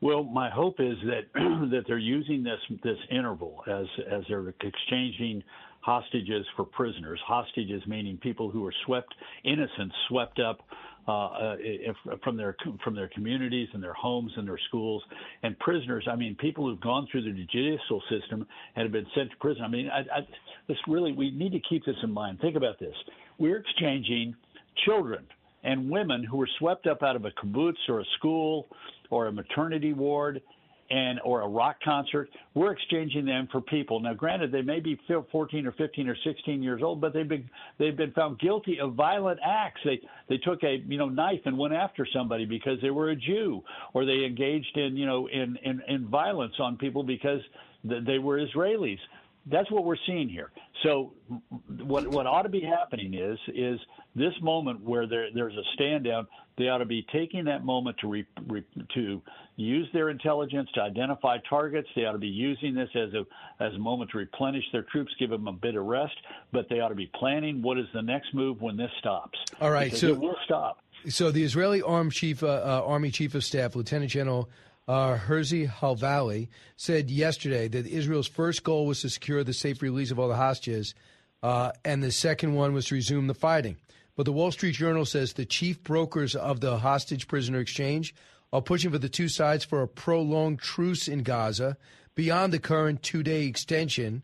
Well, my hope is that that they're using this this interval as as they're exchanging hostages for prisoners. Hostages meaning people who are swept, innocent, swept up uh, if, from their from their communities and their homes and their schools, and prisoners. I mean, people who've gone through the judicial system and have been sent to prison. I mean, I, I, this really, we need to keep this in mind. Think about this: we're exchanging children and women who were swept up out of a kibbutz or a school or a maternity ward, and or a rock concert. We're exchanging them for people. Now, granted, they may be fourteen or fifteen or sixteen years old, but they've been they've been found guilty of violent acts. They they took a you know knife and went after somebody because they were a Jew, or they engaged in you know in in, in violence on people because th- they were Israelis. That's what we're seeing here. So what what ought to be happening is is this moment where there there's a stand down. They ought to be taking that moment to re, re, to use their intelligence to identify targets. They ought to be using this as a as a moment to replenish their troops, give them a bit of rest. But they ought to be planning what is the next move when this stops. All right, because so it will stop. So the Israeli Army Chief uh, uh, Army Chief of Staff, Lieutenant General Uh, Herzi Halvali, said yesterday that Israel's first goal was to secure the safe release of all the hostages, uh, and the second one was to resume the fighting. But the Wall Street Journal says the chief brokers of the hostage-prisoner exchange are pushing for the two sides for a prolonged truce in Gaza beyond the current two-day extension.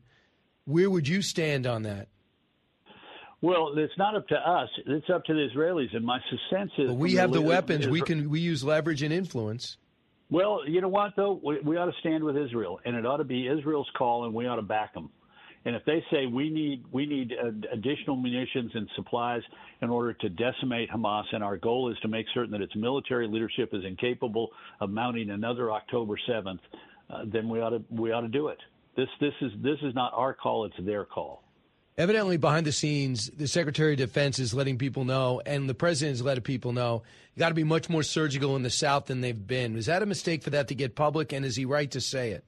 Where would you stand on that? Well, it's not up to us. It's up to the Israelis, and my sense is... But we have the weapons. We can we use leverage and influence. Well, you know what, though? We, we ought to stand with Israel, and it ought to be Israel's call, and we ought to back them. And if they say we need we need additional munitions and supplies in order to decimate Hamas, and our goal is to make certain that its military leadership is incapable of mounting another October seventh, uh, then we ought to we ought to do it. This this is this is not our call; it's their call. Evidently, behind the scenes, the Secretary of Defense is letting people know, and the President is letting people know, you got to be much more surgical in the South than they've been. Is that a mistake for that to get public, and is he right to say it?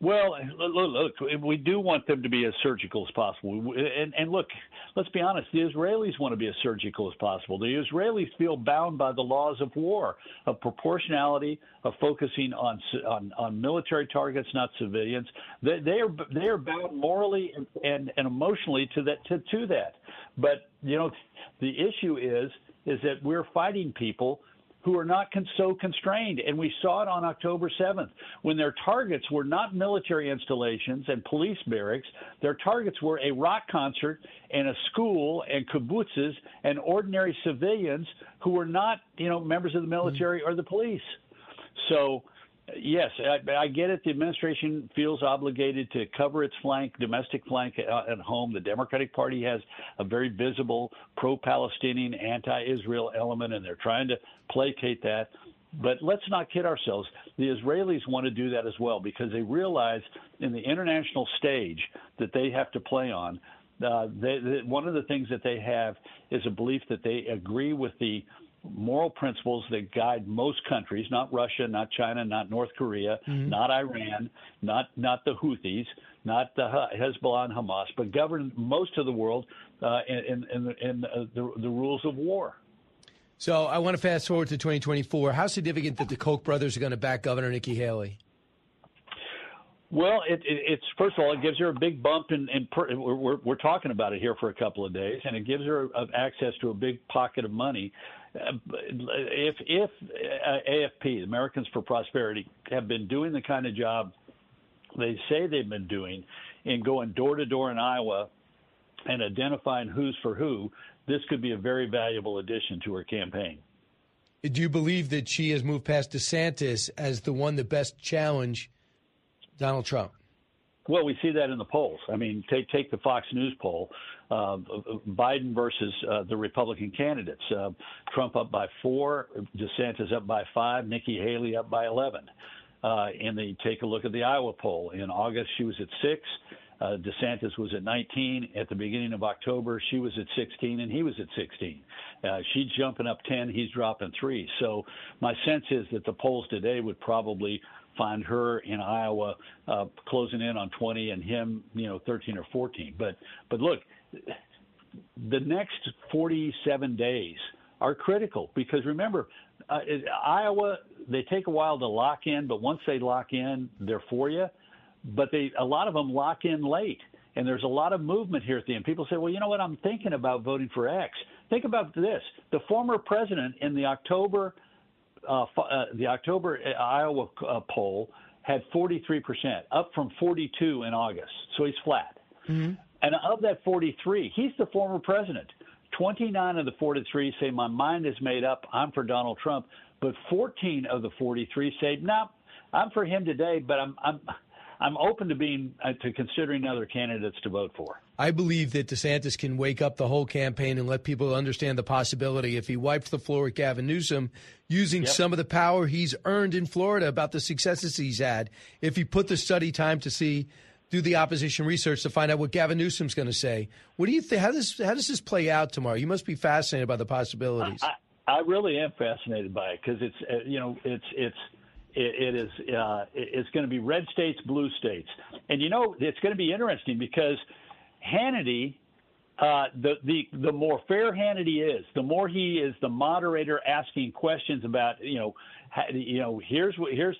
Well, look, look, we do want them to be as surgical as possible. And, and look, let's be honest, the Israelis want to be as surgical as possible. The Israelis feel bound by the laws of war, of proportionality, of focusing on on, on military targets, not civilians. They, they are they are bound morally and, and, and emotionally to that to, to that. But, you know, the issue is is that we're fighting people who are not con- so constrained. And we saw it on October seventh when their targets were not military installations and police barracks. Their targets were a rock concert and a school and kibbutzes and ordinary civilians who were not, you know, members of the military mm-hmm. or the police. So, yes, I, I get it. The administration feels obligated to cover its flank, domestic flank uh, at home. The Democratic Party has a very visible pro-Palestinian, anti-Israel element, and they're trying to placate that. But let's not kid ourselves. The Israelis want to do that as well because they realize in the international stage that they have to play on, uh, they, they, one of the things that they have is a belief that they agree with the moral principles that guide most countries, not Russia, not China, not North Korea, mm-hmm. not Iran, not not the Houthis, not the Hezbollah and Hamas, but govern most of the world uh, in, in, in uh, the, the rules of war. So I want to fast forward to twenty twenty-four. How significant that the Koch brothers are going to back Governor Nikki Haley? Well, it, it, it's first of all, it gives her a big bump, and we're, we're talking about it here for a couple of days, and it gives her access to a big pocket of money. If if A F P, Americans for Prosperity, have been doing the kind of job they say they've been doing in going door to door in Iowa and identifying who's for who, this could be a very valuable addition to her campaign. Do you believe that she has moved past DeSantis as the one that best challenge Donald Trump? Well, we see that in the polls. I mean, take take the Fox News poll, uh, Biden versus uh, the Republican candidates. Uh, Trump up by four, DeSantis up by five, Nikki Haley up by eleven. Uh, and they take a look at the Iowa poll. In August, she was at six. Uh, DeSantis was at nineteen. At the beginning of October, she was at sixteen, and he was at sixteen. Uh, she's jumping up ten. He's dropping three. So my sense is that the polls today would probably find her in Iowa uh, closing in on twenty and him, you know, thirteen or fourteen. But but look, the next forty-seven days are critical because, remember, uh, Iowa, they take a while to lock in, but once they lock in, they're for you. But they a lot of them lock in late, and there's a lot of movement here at the end. People say, well, you know what, I'm thinking about voting for X. Think about this. The former president in the October uh, uh, the October Iowa uh, poll had forty-three percent, up from forty-two in August. So he's flat. Mm-hmm. And of that forty-three, he's the former president. twenty-nine of the forty-three say, my mind is made up, I'm for Donald Trump. But fourteen of the forty-three say, no, nah, I'm for him today, but I'm I'm – I'm open to being uh, to considering other candidates to vote for. I believe that DeSantis can wake up the whole campaign and let people understand the possibility. If he wiped the floor with Gavin Newsom, using yep. some of the power he's earned in Florida about the successes he's had, if he put the study time to see, do the opposition research to find out what Gavin Newsom's going to say. What do you think? How does how does this play out tomorrow? You must be fascinated by the possibilities. I, I, I really am fascinated by it because it's uh, you know it's it's. It is. Uh, it's going to be red states, blue states, and you know it's going to be interesting because Hannity, uh, the the the more fair Hannity is, the more he is the moderator asking questions about you know, you know here's here's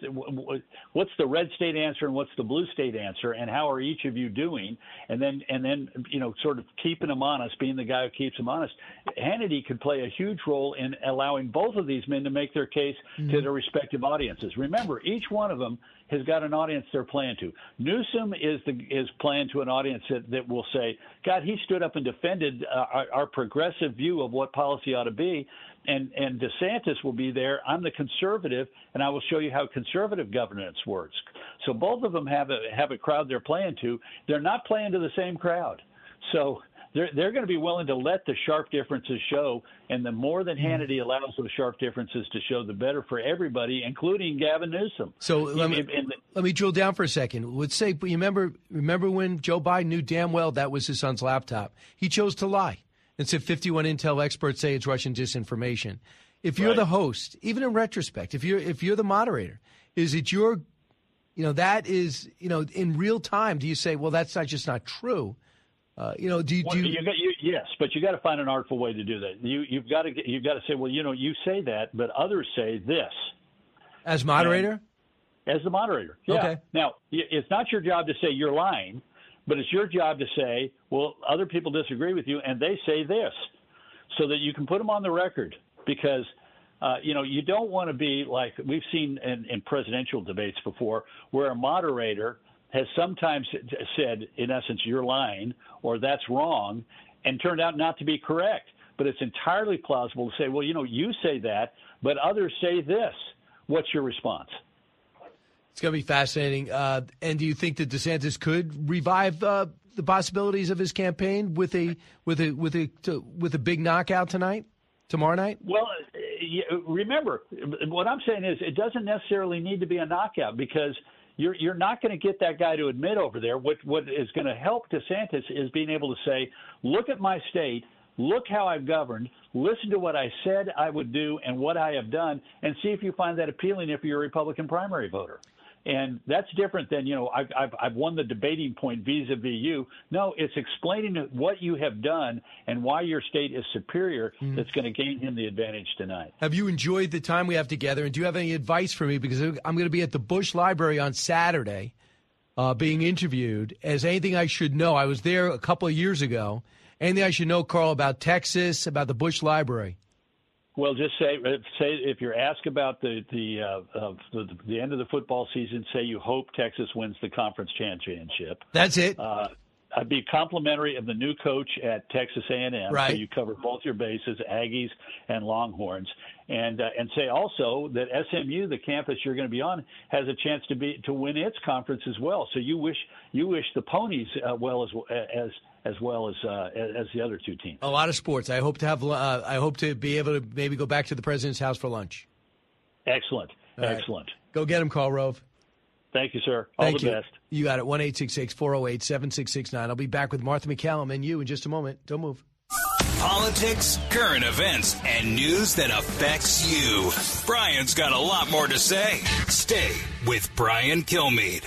what's the red state answer and what's the blue state answer and how are each of you doing, and then and then you know sort of keeping them honest, being the guy who keeps them honest. Hannity could play a huge role in allowing both of these men to make their case mm-hmm. to their respective audiences. Remember, each one of them has got an audience they're playing to. Newsom is the is playing to an audience that, that will say, God, he stood up and defended uh, our, our progressive view of what policy ought to be. And, and DeSantis will be there. I'm the conservative, and I will show you how conservative governance works. So both of them have a have a crowd they're playing to. They're not playing to the same crowd. So they're, they're going to be willing to let the sharp differences show, and the more that Hannity allows those sharp differences to show, the better for everybody, including Gavin Newsom. So let me, in, in the, let me drill down for a second. Let's say, but you remember, remember when Joe Biden knew damn well that was his son's laptop? He chose to lie. And said fifty-one intel experts say it's Russian disinformation. If you're right. the host, even in retrospect, if you're if you're the moderator, is it your, you know, that is, you know, in real time, do you say, well, that's not just not true? Uh, you know, do you, well, do you, you, got, you yes, but you got to find an artful way to do that. You you've got to you've got to say, well, you know, you say that, but others say this. As moderator? And, as the moderator. Yeah. Okay. Now, it's not your job to say you're lying. But it's your job to say, well, other people disagree with you, and they say this, so that you can put them on the record. Because, uh, you know, you don't want to be like we've seen in, in presidential debates before, where a moderator has sometimes said, in essence, you're lying, or that's wrong, and turned out not to be correct. But it's entirely plausible to say, well, you know, you say that, but others say this. What's your response? It's going to be fascinating. Uh, and do you think that DeSantis could revive uh, the possibilities of his campaign with a with a with a to, with a big knockout tonight, tomorrow night? Well, remember what I'm saying is it doesn't necessarily need to be a knockout because you're you're not going to get that guy to admit over there. What what is going to help DeSantis is being able to say, look at my state. Look how I've governed, listen to what I said I would do and what I have done, and see if you find that appealing if you're a Republican primary voter. And that's different than, you know, I've, I've, I've won the debating point vis-a-vis you. No, it's explaining what you have done and why your state is superior mm. that's going to gain him the advantage tonight. Have you enjoyed the time we have together? And do you have any advice for me? Because I'm going to be at the Bush Library on Saturday uh, being interviewed. As anything I should know, I was there a couple of years ago. Anything I should know, Karl, about Texas, about the Bush Library? Well, just say say if you're asked about the the, uh, uh, the the end of the football season, say you hope Texas wins the conference championship. That's it. Uh, I'd be complimentary of the new coach at Texas A and M. Right. So you cover both your bases, Aggies and Longhorns. and uh, and say also that S M U, the campus you're going to be on, has a chance to be to win its conference as well. So you wish you wish the ponies uh, well as as as well as uh, as the other two teams. A lot of sports. I hope to have. Uh, I hope to be able to maybe go back to the president's house for lunch. Excellent. All right. Excellent. Go get him, Karl Rove. Thank you, sir. All Thank the you. Best. You got it. one eight six six, four oh eight, seven six six nine. I'll be back with Martha McCallum and you in just a moment. Don't move. Politics, current events, and news that affects you. Brian's got a lot more to say. Stay with Brian Kilmeade.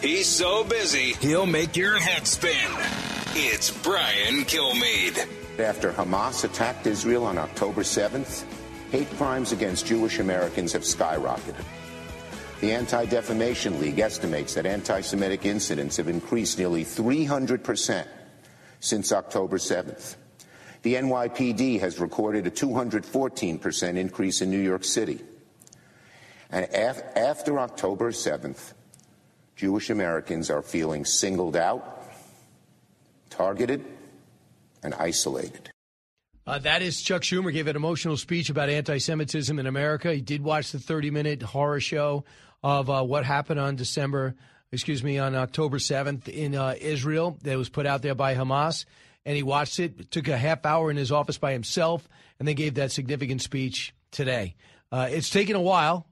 He's so busy, he'll make your head spin. It's Brian Kilmeade. After Hamas attacked Israel on October seventh, hate crimes against Jewish Americans have skyrocketed. The Anti-Defamation League estimates that anti-Semitic incidents have increased nearly three hundred percent since October seventh. The N Y P D has recorded a two hundred fourteen percent increase in New York City. And af- after October seventh, Jewish Americans are feeling singled out, targeted, and isolated. Uh, that is Chuck Schumer gave an emotional speech about anti-Semitism in America. He did watch the thirty-minute horror show of uh, what happened on December, excuse me, on October seventh in uh, Israel that was put out there by Hamas. And he watched it. It took a half hour in his office by himself and then gave that significant speech today. Uh, it's taken a while,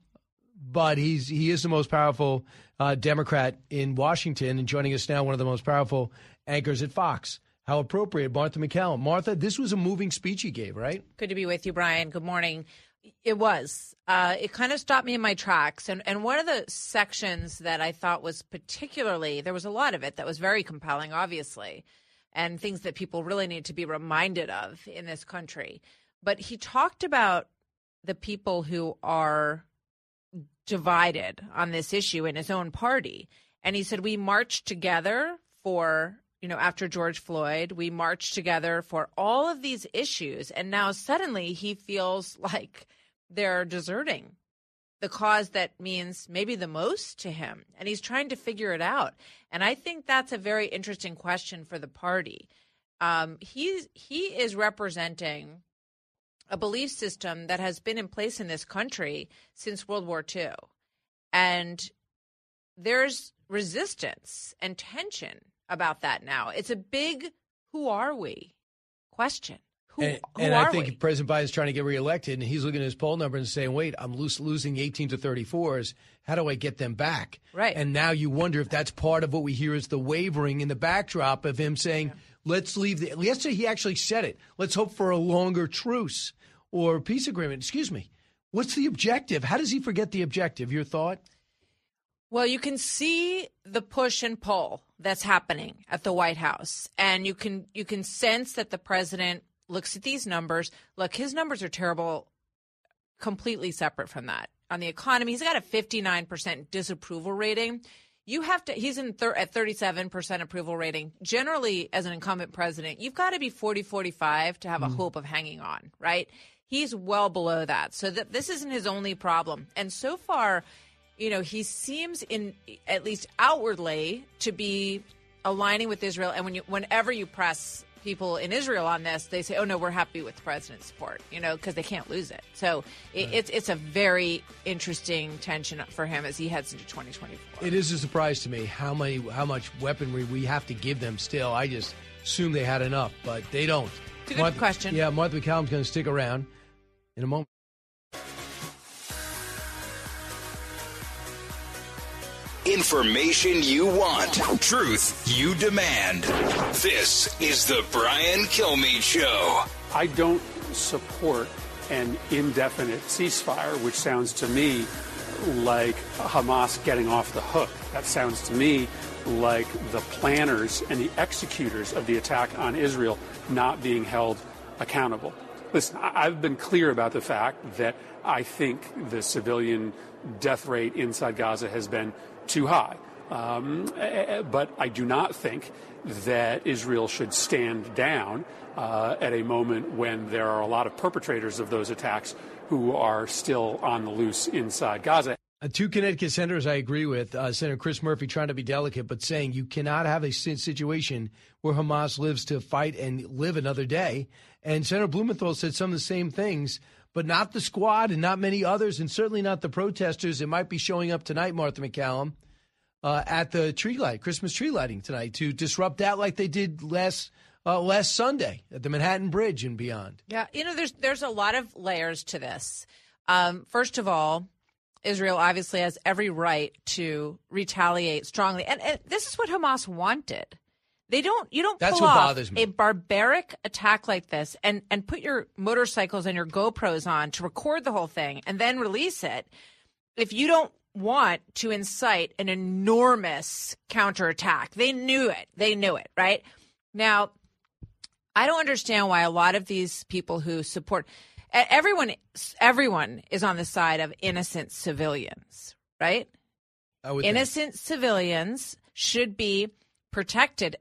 but he's he is the most powerful uh, Democrat in Washington. And joining us now, one of the most powerful anchors at Fox. How appropriate, Martha McCallum. Martha, this was a moving speech he gave, right? Good to be with you, Brian. Good morning. It was. Uh, it kind of stopped me in my tracks. And, and one of the sections that I thought was particularly, there was a lot of it that was very compelling, obviously, and things that people really need to be reminded of in this country. But he talked about the people who are divided on this issue in his own party. And he said, we marched together for... You know, after George Floyd, we marched together for all of these issues. And now suddenly he feels like they're deserting the cause that means maybe the most to him. And he's trying to figure it out. And I think that's a very interesting question for the party. Um, he's, he is representing a belief system that has been in place in this country since World War Two. And there's resistance and tension about that now. It's a big who are we question. Who, and who and are I think we? President Biden's trying to get reelected, and he's looking at his poll number and saying, wait, I'm lo- losing eighteen to thirty-fours. How do I get them back? Right. And now you wonder if that's part of what we hear is the wavering in the backdrop of him saying, yeah. let's leave. The, yesterday he actually said it. Let's hope for a longer truce or peace agreement. Excuse me. What's the objective? How does he forget the objective? Your thought? Well, you can see the push and pull that's happening at the White House. And you can you can sense that the president looks at these numbers. Look, his numbers are terrible, completely separate from that. On the economy, he's got a fifty-nine percent disapproval rating. You have to he's in thir- at thirty-seven percent approval rating. Generally, as an incumbent president, you've got to be forty, forty-five to have mm-hmm. a hope of hanging on. Right. He's well below that. So that this isn't his only problem. And so far, you know, he seems, in at least outwardly, to be aligning with Israel. And when you, whenever you press people in Israel on this, they say, oh, no, we're happy with the president's support, you know, because they can't lose it. So it, right. it's it's a very interesting tension for him as he heads into twenty twenty-four. It is a surprise to me how many, how much weaponry we have to give them still. I just assume they had enough, but they don't. It's a good Martha, question. Yeah, Martha McCallum's going to stick around in a moment. Information you want, truth you demand. This is the Brian Kilmeade Show. I don't support an indefinite ceasefire, which sounds to me like Hamas getting off the hook. That sounds to me like the planners and the executors of the attack on Israel not being held accountable. Listen, I've been clear about the fact that I think the civilian death rate inside Gaza has been too high. Um, but I do not think that Israel should stand down uh, at a moment when there are a lot of perpetrators of those attacks who are still on the loose inside Gaza. Uh, two Connecticut senators I agree with, uh, Senator Chris Murphy trying to be delicate, but saying you cannot have a situation where Hamas lives to fight and live another day. And Senator Blumenthal said some of the same things, but not the squad and not many others, and certainly not the protesters that might be showing up tonight, Martha McCallum, uh, at the tree light, Christmas tree lighting tonight, to disrupt that like they did last uh, last Sunday at the Manhattan Bridge and beyond. Yeah, you know, there's there's a lot of layers to this. Um, first of all, Israel obviously has every right to retaliate strongly. And, and this is what Hamas wanted. They don't you don't That's pull what off a barbaric attack like this and, and put your motorcycles and your GoPros on to record the whole thing and then release it if you don't want to incite an enormous counterattack. They knew it. They knew it, right? Now, I don't understand why a lot of these people who support Everyone everyone is on the side of innocent civilians, right? Innocent think. civilians should be protected.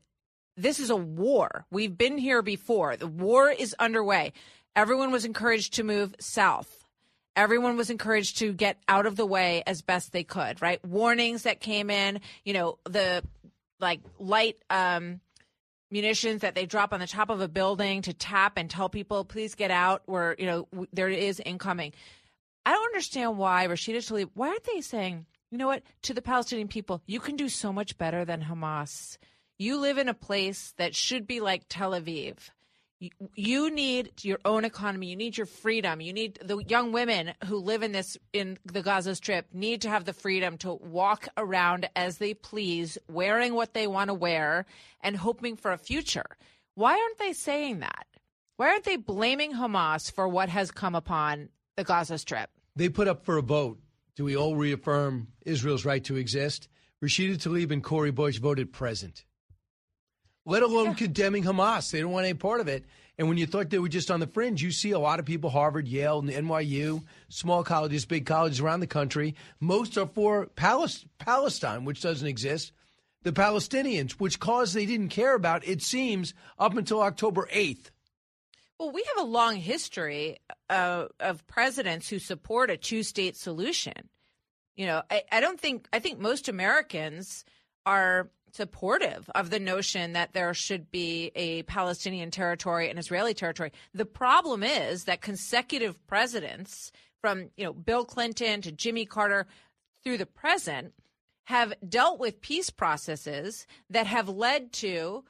This is a war. We've been here before. The war is underway. Everyone was encouraged to move south. Everyone was encouraged to get out of the way as best they could, right? Warnings that came in, you know, the like light um munitions that they drop on the top of a building to tap and tell people, please get out, where, you know, there is incoming. I don't understand why Rashida Tlaib, why aren't they saying, you know what, to the Palestinian people, you can do so much better than Hamas. You live in a place that should be like Tel Aviv. You, you need your own economy. You need your freedom. You need the young women who live in this, in the Gaza Strip, need to have the freedom to walk around as they please, wearing what they want to wear and hoping for a future. Why aren't they saying that? Why aren't they blaming Hamas for what has come upon the Gaza Strip? They put up for a vote. Do we all reaffirm Israel's right to exist? Rashida Tlaib and Cori Bush voted present. Let alone yeah. condemning Hamas. They don't want any part of it. And when you thought they were just on the fringe, you see a lot of people, Harvard, Yale, and N Y U, small colleges, big colleges around the country. Most are for Palestine, which doesn't exist. The Palestinians, which cause they didn't care about, it seems, up until October eighth. Well, we have a long history uh, of presidents who support a two-state solution. You know, I, I don't think – I think most Americans are – supportive of the notion that there should be a Palestinian territory and Israeli territory. The problem is that consecutive presidents, from, you know, Bill Clinton to Jimmy Carter through the present, have dealt with peace processes that have led to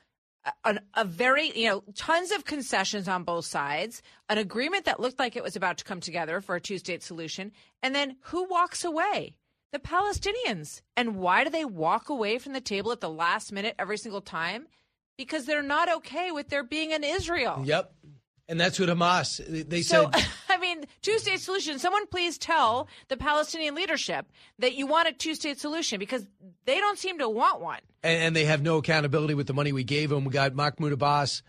a, a very, you know, tons of concessions on both sides, an agreement that looked like it was about to come together for a two-state solution, and then who walks away? The Palestinians. And why do they walk away from the table at the last minute every single time? Because they're not okay with there being an Israel. Yep. And that's what Hamas, they so, said. I mean, two-state solution. Someone please tell the Palestinian leadership that you want a two-state solution, because they don't seem to want one. And, and they have no accountability with the money we gave them. We got Mahmoud Abbas.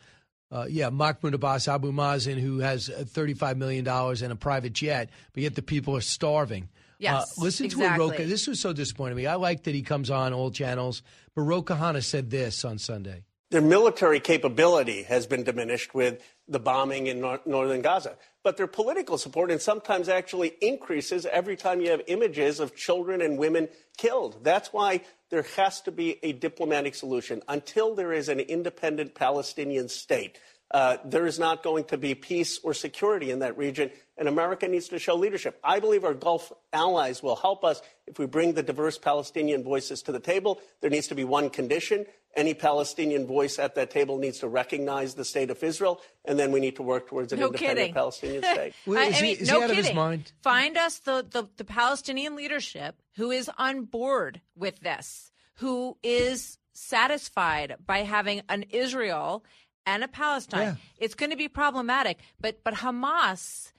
Uh, yeah, Mahmoud Abbas, Abu Mazen, who has thirty-five million dollars and a private jet, but yet the people are starving. Yes, uh, listen exactly. to what Ro. This was so disappointing to me. I like that he comes on all channels, but Ro Khanna said this on Sunday. Their military capability has been diminished with the bombing in nor- northern Gaza, but their political support, and sometimes actually increases every time you have images of children and women killed. That's why there has to be a diplomatic solution. Until there is an independent Palestinian state, Uh, there is not going to be peace or security in that region, and America needs to show leadership. I believe our Gulf allies will help us if we bring the diverse Palestinian voices to the table. There needs to be one condition. Any Palestinian voice at that table needs to recognize the state of Israel, and then we need to work towards an no independent kidding. Palestinian state. Well, is I, I mean, he, is no he out kidding. Of his mind? Find us the, the, the Palestinian leadership who is on board with this, who is satisfied by having an Israel and a Palestine. Yeah. It's going to be problematic, but but Hamas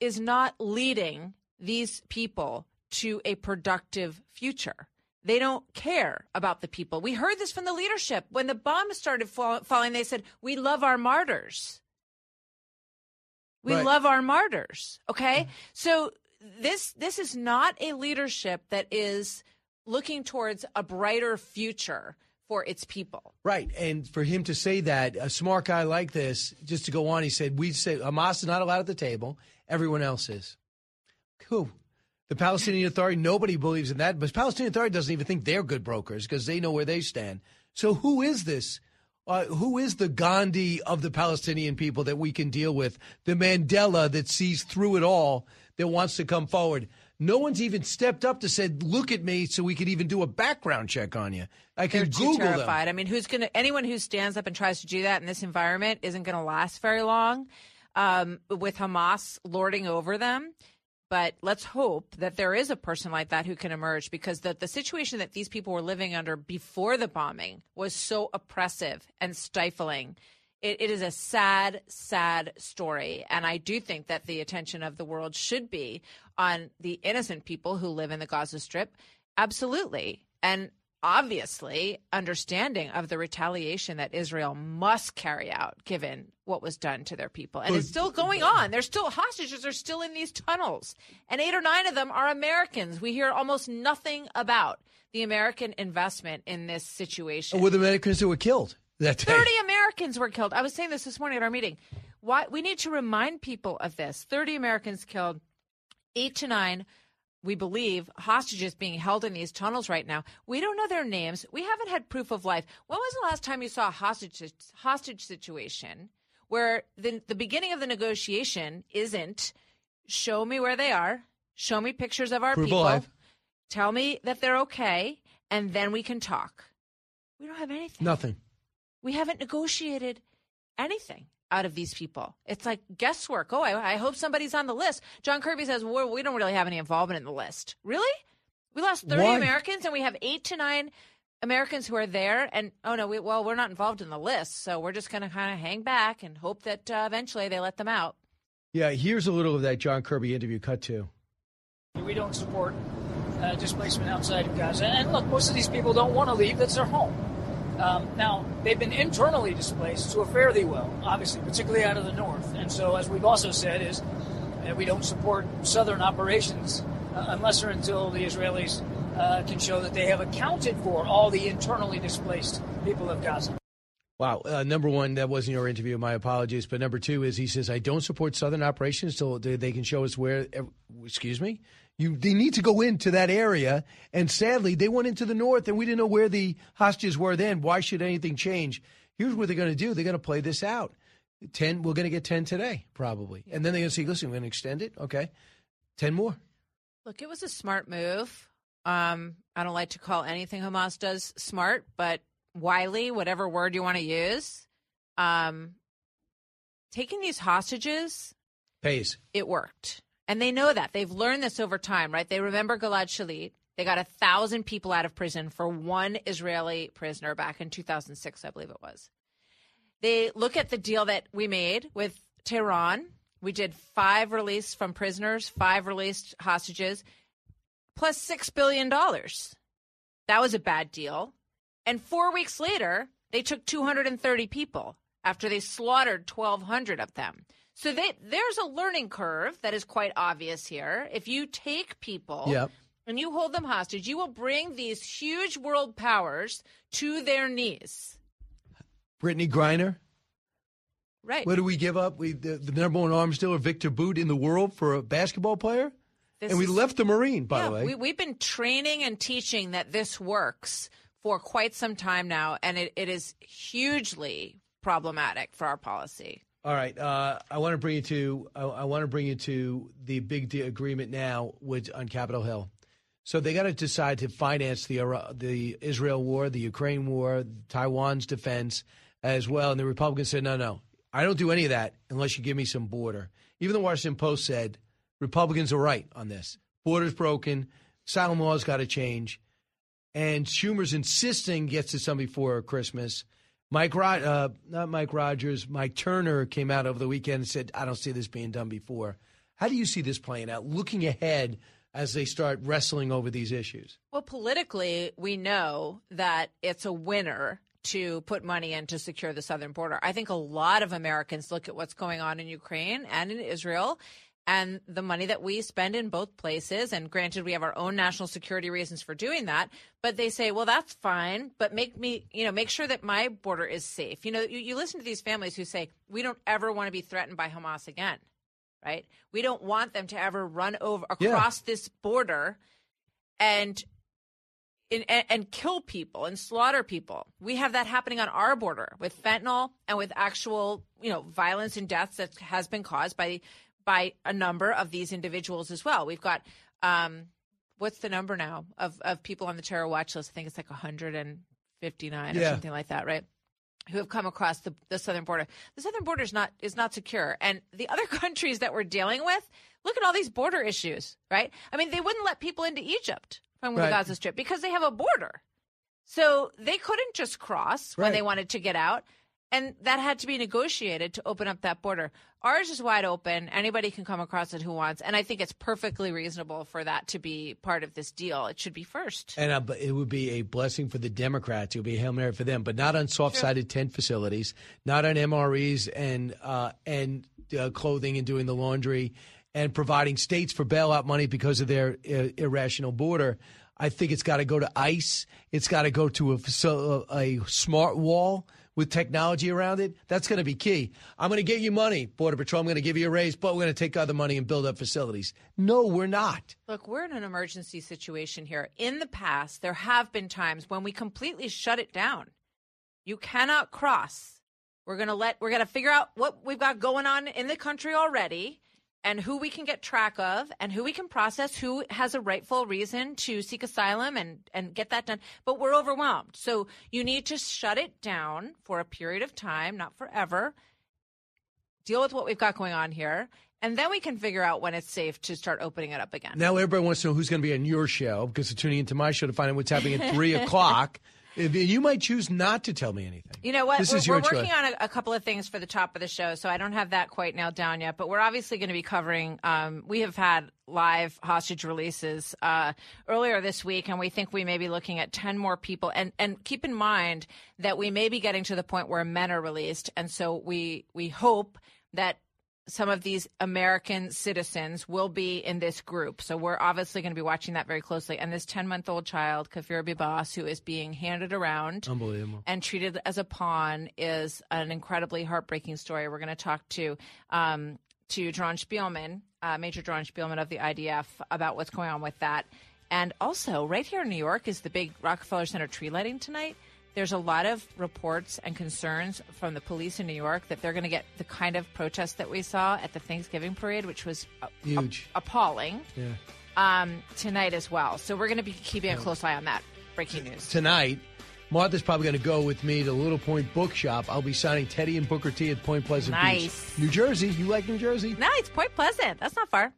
is not leading these people to a productive future. They don't care about the people. We heard this from the leadership. When the bombs started fall, falling, they said, we love our martyrs. We right. love our martyrs, okay? Mm-hmm. So this this is not a leadership that is looking towards a brighter future for its people. Right. And for him to say that, a smart guy like this, just to go on, he said, we say Hamas is not allowed at the table. Everyone else is. Cool. The Palestinian Authority, nobody believes in that. But the Palestinian Authority doesn't even think they're good brokers because they know where they stand. So who is this? Uh, who is the Gandhi of the Palestinian people that we can deal with? The Mandela that sees through it all, that wants to come forward? No one's even stepped up to say, look at me, so we could even do a background check on you. I can They're Google too terrified. Them. I mean, who's going to anyone who stands up and tries to do that in this environment isn't going to last very long um, with Hamas lording over them. But let's hope that there is a person like that who can emerge, because the, the situation that these people were living under before the bombing was so oppressive and stifling. It, it is a sad, sad story. And I do think that the attention of the world should be on the innocent people who live in the Gaza Strip. Absolutely. And obviously, understanding of the retaliation that Israel must carry out, given what was done to their people. And it's still going on. There's still hostages are still in these tunnels, and eight or nine of them are Americans. We hear almost nothing about the American investment in this situation. Were the Americans who were killed that day? thirty Americans were killed. I was saying this this morning at our meeting. Why we need to remind people of this. thirty Americans killed, eight to nine we believe hostages being held in these tunnels right now. We don't know their names. We haven't had proof of life. When was the last time you saw a hostage hostage situation where the, the beginning of the negotiation isn't show me where they are, show me pictures of our proof people, alive. Tell me that they're okay, and then we can talk? We don't have anything. Nothing. We haven't negotiated anything out of these people. It's like guesswork. Oh, I, I hope somebody's on the list. John Kirby says, well, we don't really have any involvement in the list. Really? We lost thirty Why? Americans, and we have eight to nine Americans who are there. And, oh, no, we, well, we're not involved in the list, so we're just going to kind of hang back and hope that uh, eventually they let them out. Yeah, here's a little of that John Kirby interview cut to. We don't support uh, displacement outside of Gaza. And, look, most of these people don't want to leave. That's their home. Um, now, they've been internally displaced to a fairly well, obviously, particularly out of the north. And so, as we've also said, is that we don't support southern operations uh, unless or until the Israelis uh, can show that they have accounted for all the internally displaced people of Gaza. Wow. Uh, number one, that wasn't your interview. My apologies. But number two is he says, I don't support southern operations till they can show us where, excuse me, you they need to go into that area. And sadly, they went into the north and we didn't know where the hostages were then. Why should anything change? Here's what they're going to do. They're going to play this out. ten We're going to get ten today, probably. Yeah. And then they're going to say, listen, we're going to extend it. OK, ten more. Look, it was a smart move. Um, I don't like to call anything Hamas does smart, but wily, whatever word you want to use, um, taking these hostages pays. It worked. And they know that. They've learned this over time, right? They remember Gilad Shalit. They got a thousand people out of prison for one Israeli prisoner back in two thousand six, I believe it was. They look at the deal that we made with Tehran. We did five released from prisoners, five released hostages, plus six billion dollars. That was a bad deal. And four weeks later, they took two hundred thirty people after they slaughtered twelve hundred of them. So they, there's a learning curve that is quite obvious here. If you take people yep. and you hold them hostage, you will bring these huge world powers to their knees. Brittany Griner. Right. What do we give up? We the, the number one arms dealer, Victor Boot, in the world for a basketball player? This and we is, left the Marine, by yeah, the way. We, we've been training and teaching that this works for quite some time now, and it, it is hugely problematic for our policy. All right, uh, I want to bring you to I, I want to bring you to the big de- agreement now with on Capitol Hill. So they got to decide to finance the uh, the Israel war, the Ukraine war, Taiwan's defense as well. And the Republicans said, no, no, I don't do any of that unless you give me some border. Even the Washington Post said Republicans are right on this. Border's broken. Asylum law's got to change. And Schumer's insisting gets to some before Christmas. Mike, Rod- uh, not Mike Rogers, Mike Turner came out over the weekend and said, I don't see this being done before. How do you see this playing out, looking ahead as they start wrestling over these issues? Well, politically, we know that it's a winner to put money in to secure the southern border. I think a lot of Americans look at what's going on in Ukraine and in Israel and the money that we spend in both places, and granted, we have our own national security reasons for doing that, but they say, well, that's fine, but make me, you know, make sure that my border is safe. You know, you, you listen to these families who say, we don't ever want to be threatened by Hamas again. right? We don't want them to ever run over across yeah. this border and, and and kill people and slaughter people. We have that happening on our border with fentanyl and with actual, you know, violence and deaths that has been caused by by a number of these individuals as well. We've got um, what's the number now of of people on the terror watch list? I think it's like one hundred fifty-nine yeah. or something like that, right? Who have come across the, the southern border. The southern border is not is not secure. And the other countries that we're dealing with, look at all these border issues, right? I mean, they wouldn't let people into Egypt from right. the Gaza Strip because they have a border. So they couldn't just cross right. when they wanted to get out. And that had to be negotiated to open up that border. Ours is wide open. Anybody can come across it who wants. And I think it's perfectly reasonable for that to be part of this deal. It should be first. And uh, it would be a blessing for the Democrats. It would be a Hail Mary for them, but not on soft-sided sure. tent facilities, not on M R Es and, uh, and uh, clothing and doing the laundry and providing states for bailout money because of their uh, irrational border. I think it's got to go to ICE. It's got to go to a, so, a smart wall with technology around it. That's going to be key. I'm going to get you money, Border Patrol. I'm going to give you a raise, but we're going to take other money and build up facilities. No, we're not. Look, we're in an emergency situation here. In the past, there have been times when we completely shut it down. You cannot cross. We're going to let, we're going to figure out what we've got going on in the country already and who we can get track of and who we can process, who has a rightful reason to seek asylum and, and get that done. But we're overwhelmed. So you need to shut it down for a period of time, not forever. Deal with what we've got going on here. And then we can figure out when it's safe to start opening it up again. Now everybody wants to know who's going to be on your show because they're tuning into my show to find out what's happening at three o'clock. You might choose not to tell me anything. You know what? This we're is your we're working choice. on a, a couple of things for the top of the show, so I don't have that quite nailed down yet. But we're obviously going to be covering um, – we have had live hostage releases uh, earlier this week, and we think we may be looking at ten more people. And, and keep in mind that we may be getting to the point where men are released, and so we, we hope that – some of these American citizens will be in this group. So we're obviously going to be watching that very closely. And this ten-month-old child, Kafir Bibas, who is being handed around Unbelievable. and treated as a pawn, is an incredibly heartbreaking story. We're going to talk to um, to Doron Spielman, uh, Major Doron Spielman of the I D F, about what's going on with that. And also, right here in New York is the big Rockefeller Center tree lighting tonight. There's a lot of reports and concerns from the police in New York that they're going to get the kind of protest that we saw at the Thanksgiving parade, which was huge, a- appalling, yeah. um, tonight as well. So we're going to be keeping a close eye on that. Breaking news. Tonight, Martha's probably going to go with me to Little Point Bookshop. I'll be signing Teddy and Booker T at Point Pleasant nice. Beach. New Jersey. You like New Jersey? Nice. Point Pleasant. That's not far.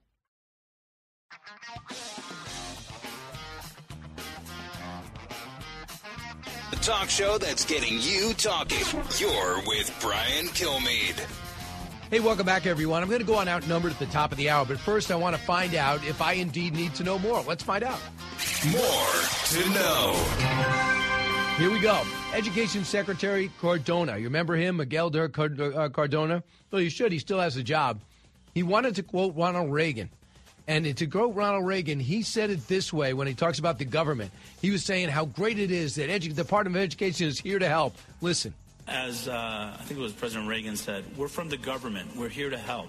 The talk show that's getting you talking. You're with Brian Kilmeade. Hey, welcome back, everyone. I'm going to go on Outnumbered at the top of the hour, but first I want to find out if I indeed need to know more. Let's find out. More to know. Here we go. Education Secretary Cardona. You remember him, Miguel de Cardona? Well, you should. He still has a job. He wanted to quote Ronald Reagan. And to quote Ronald Reagan, he said it this way when he talks about the government. He was saying how great it is that edu- the Department of Education is here to help. Listen. As uh, I think it was President Reagan said, we're from the government. We're here to help.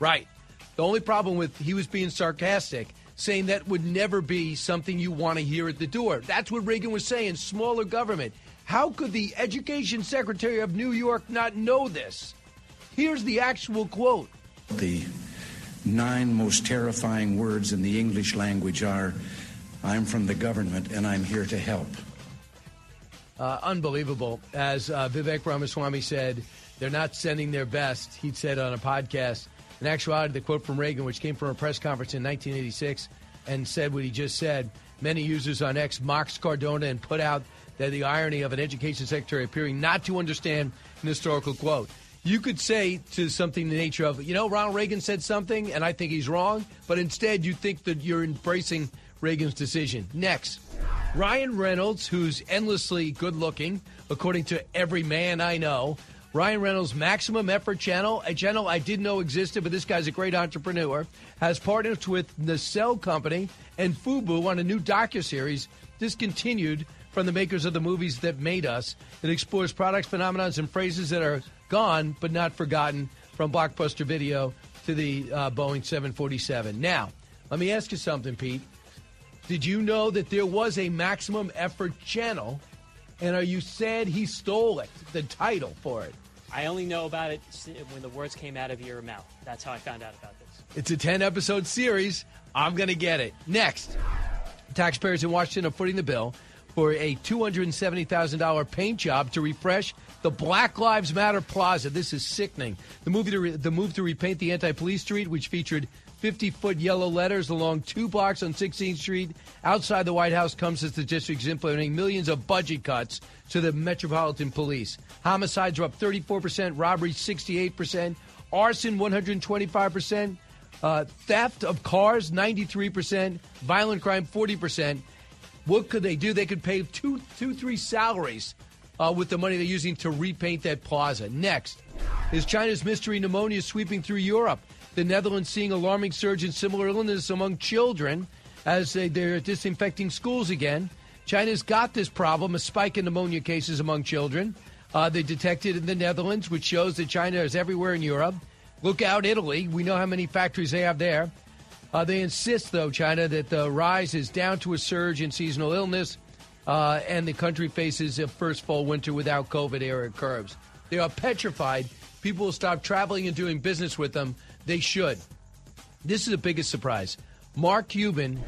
Right. The only problem with he was being sarcastic, saying that would never be something you want to hear at the door. That's what Reagan was saying, smaller government. How could the Education Secretary of New York not know this? Here's the actual quote. The nine most terrifying words in the English language are, I'm from the government and I'm here to help. Uh, unbelievable. As uh, Vivek Ramaswamy said, they're not sending their best, he said on a podcast. In actuality, the quote from Reagan, which came from a press conference in nineteen eighty-six and said what he just said, many users on X mocked Cardona and put out that the irony of an education secretary appearing not to understand an historical quote. You could say to something the nature of, you know, Ronald Reagan said something, and I think he's wrong, but instead you think that you're embracing Reagan's decision. Next, Ryan Reynolds, who's endlessly good-looking, according to every man I know. Ryan Reynolds' Maximum Effort Channel, a channel I didn't know existed, but this guy's a great entrepreneur, has partnered with Nacelle Company and FUBU on a new docuseries discontinued from the makers of the movies that made us. It explores products, phenomenons, and phrases that are gone but not forgotten, from blockbuster video to the uh, Boeing seven forty-seven. Now, let me ask you something, Pete. Did you know that there was a maximum effort channel, and are you sad he stole it, the title for it? I only know about it when the words came out of your mouth. That's how I found out about this. It's a ten-episode series. I'm going to get it. Next, taxpayers in Washington are footing the bill for a two hundred seventy thousand dollars paint job to refresh the Black Lives Matter Plaza. This is sickening. The move to, re- the move to repaint the anti-police street, which featured fifty-foot yellow letters along two blocks on sixteenth street outside the White House, comes as the district's implementing millions of budget cuts to the Metropolitan Police. Homicides are up thirty-four percent, robbery sixty-eight percent, arson one hundred twenty-five percent, uh, theft of cars ninety-three percent, violent crime forty percent. What could they do? They could pay two, two, three salaries uh, with the money they're using to repaint that plaza. Next is China's mystery pneumonia sweeping through Europe. The Netherlands seeing alarming surge in similar illness among children as they, they're disinfecting schools again. China's got this problem, a spike in pneumonia cases among children. Uh, they detected in the Netherlands, which shows that China is everywhere in Europe. Look out, Italy. We know how many factories they have there. Uh, they insist, though, China, that the rise is down to a surge in seasonal illness, uh, and the country faces a first fall winter without COVID-era curbs. They are petrified. People will stop traveling and doing business with them. They should. This is the biggest surprise. Mark Cuban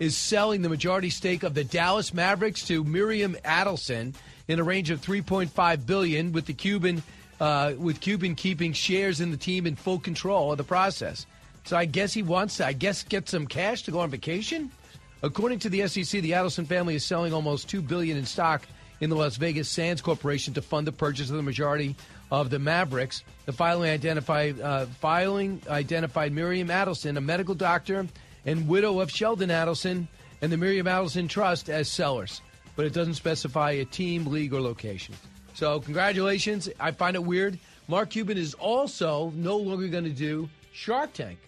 is selling the majority stake of the Dallas Mavericks to Miriam Adelson in a range of three point five billion dollars, with the Cuban uh, with Cuban keeping shares in the team in full control of the process. So I guess he wants to, I guess, get some cash to go on vacation. According to the S E C, the Adelson family is selling almost two billion dollars in stock in the Las Vegas Sands Corporation to fund the purchase of the majority of the Mavericks. The filing identified, uh, filing identified Miriam Adelson, a medical doctor and widow of Sheldon Adelson, and the Miriam Adelson Trust as sellers. But it doesn't specify a team, league, or location. So congratulations. I find it weird. Mark Cuban is also no longer going to do Shark Tank.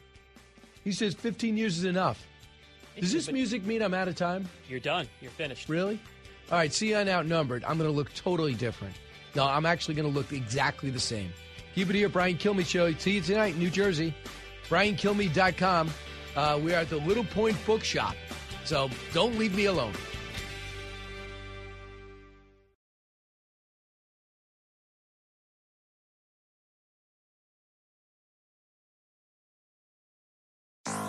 He says fifteen years is enough. Does this music mean I'm out of time? You're done. You're finished. Really? All right, see, I'm outnumbered. I'm going to look totally different. No, I'm actually going to look exactly the same. Keep it here. Brian Kilmeade Show. See you tonight in New Jersey. Brian Kilmeade dot com. Uh, we are at the Little Point Bookshop. So don't leave me alone.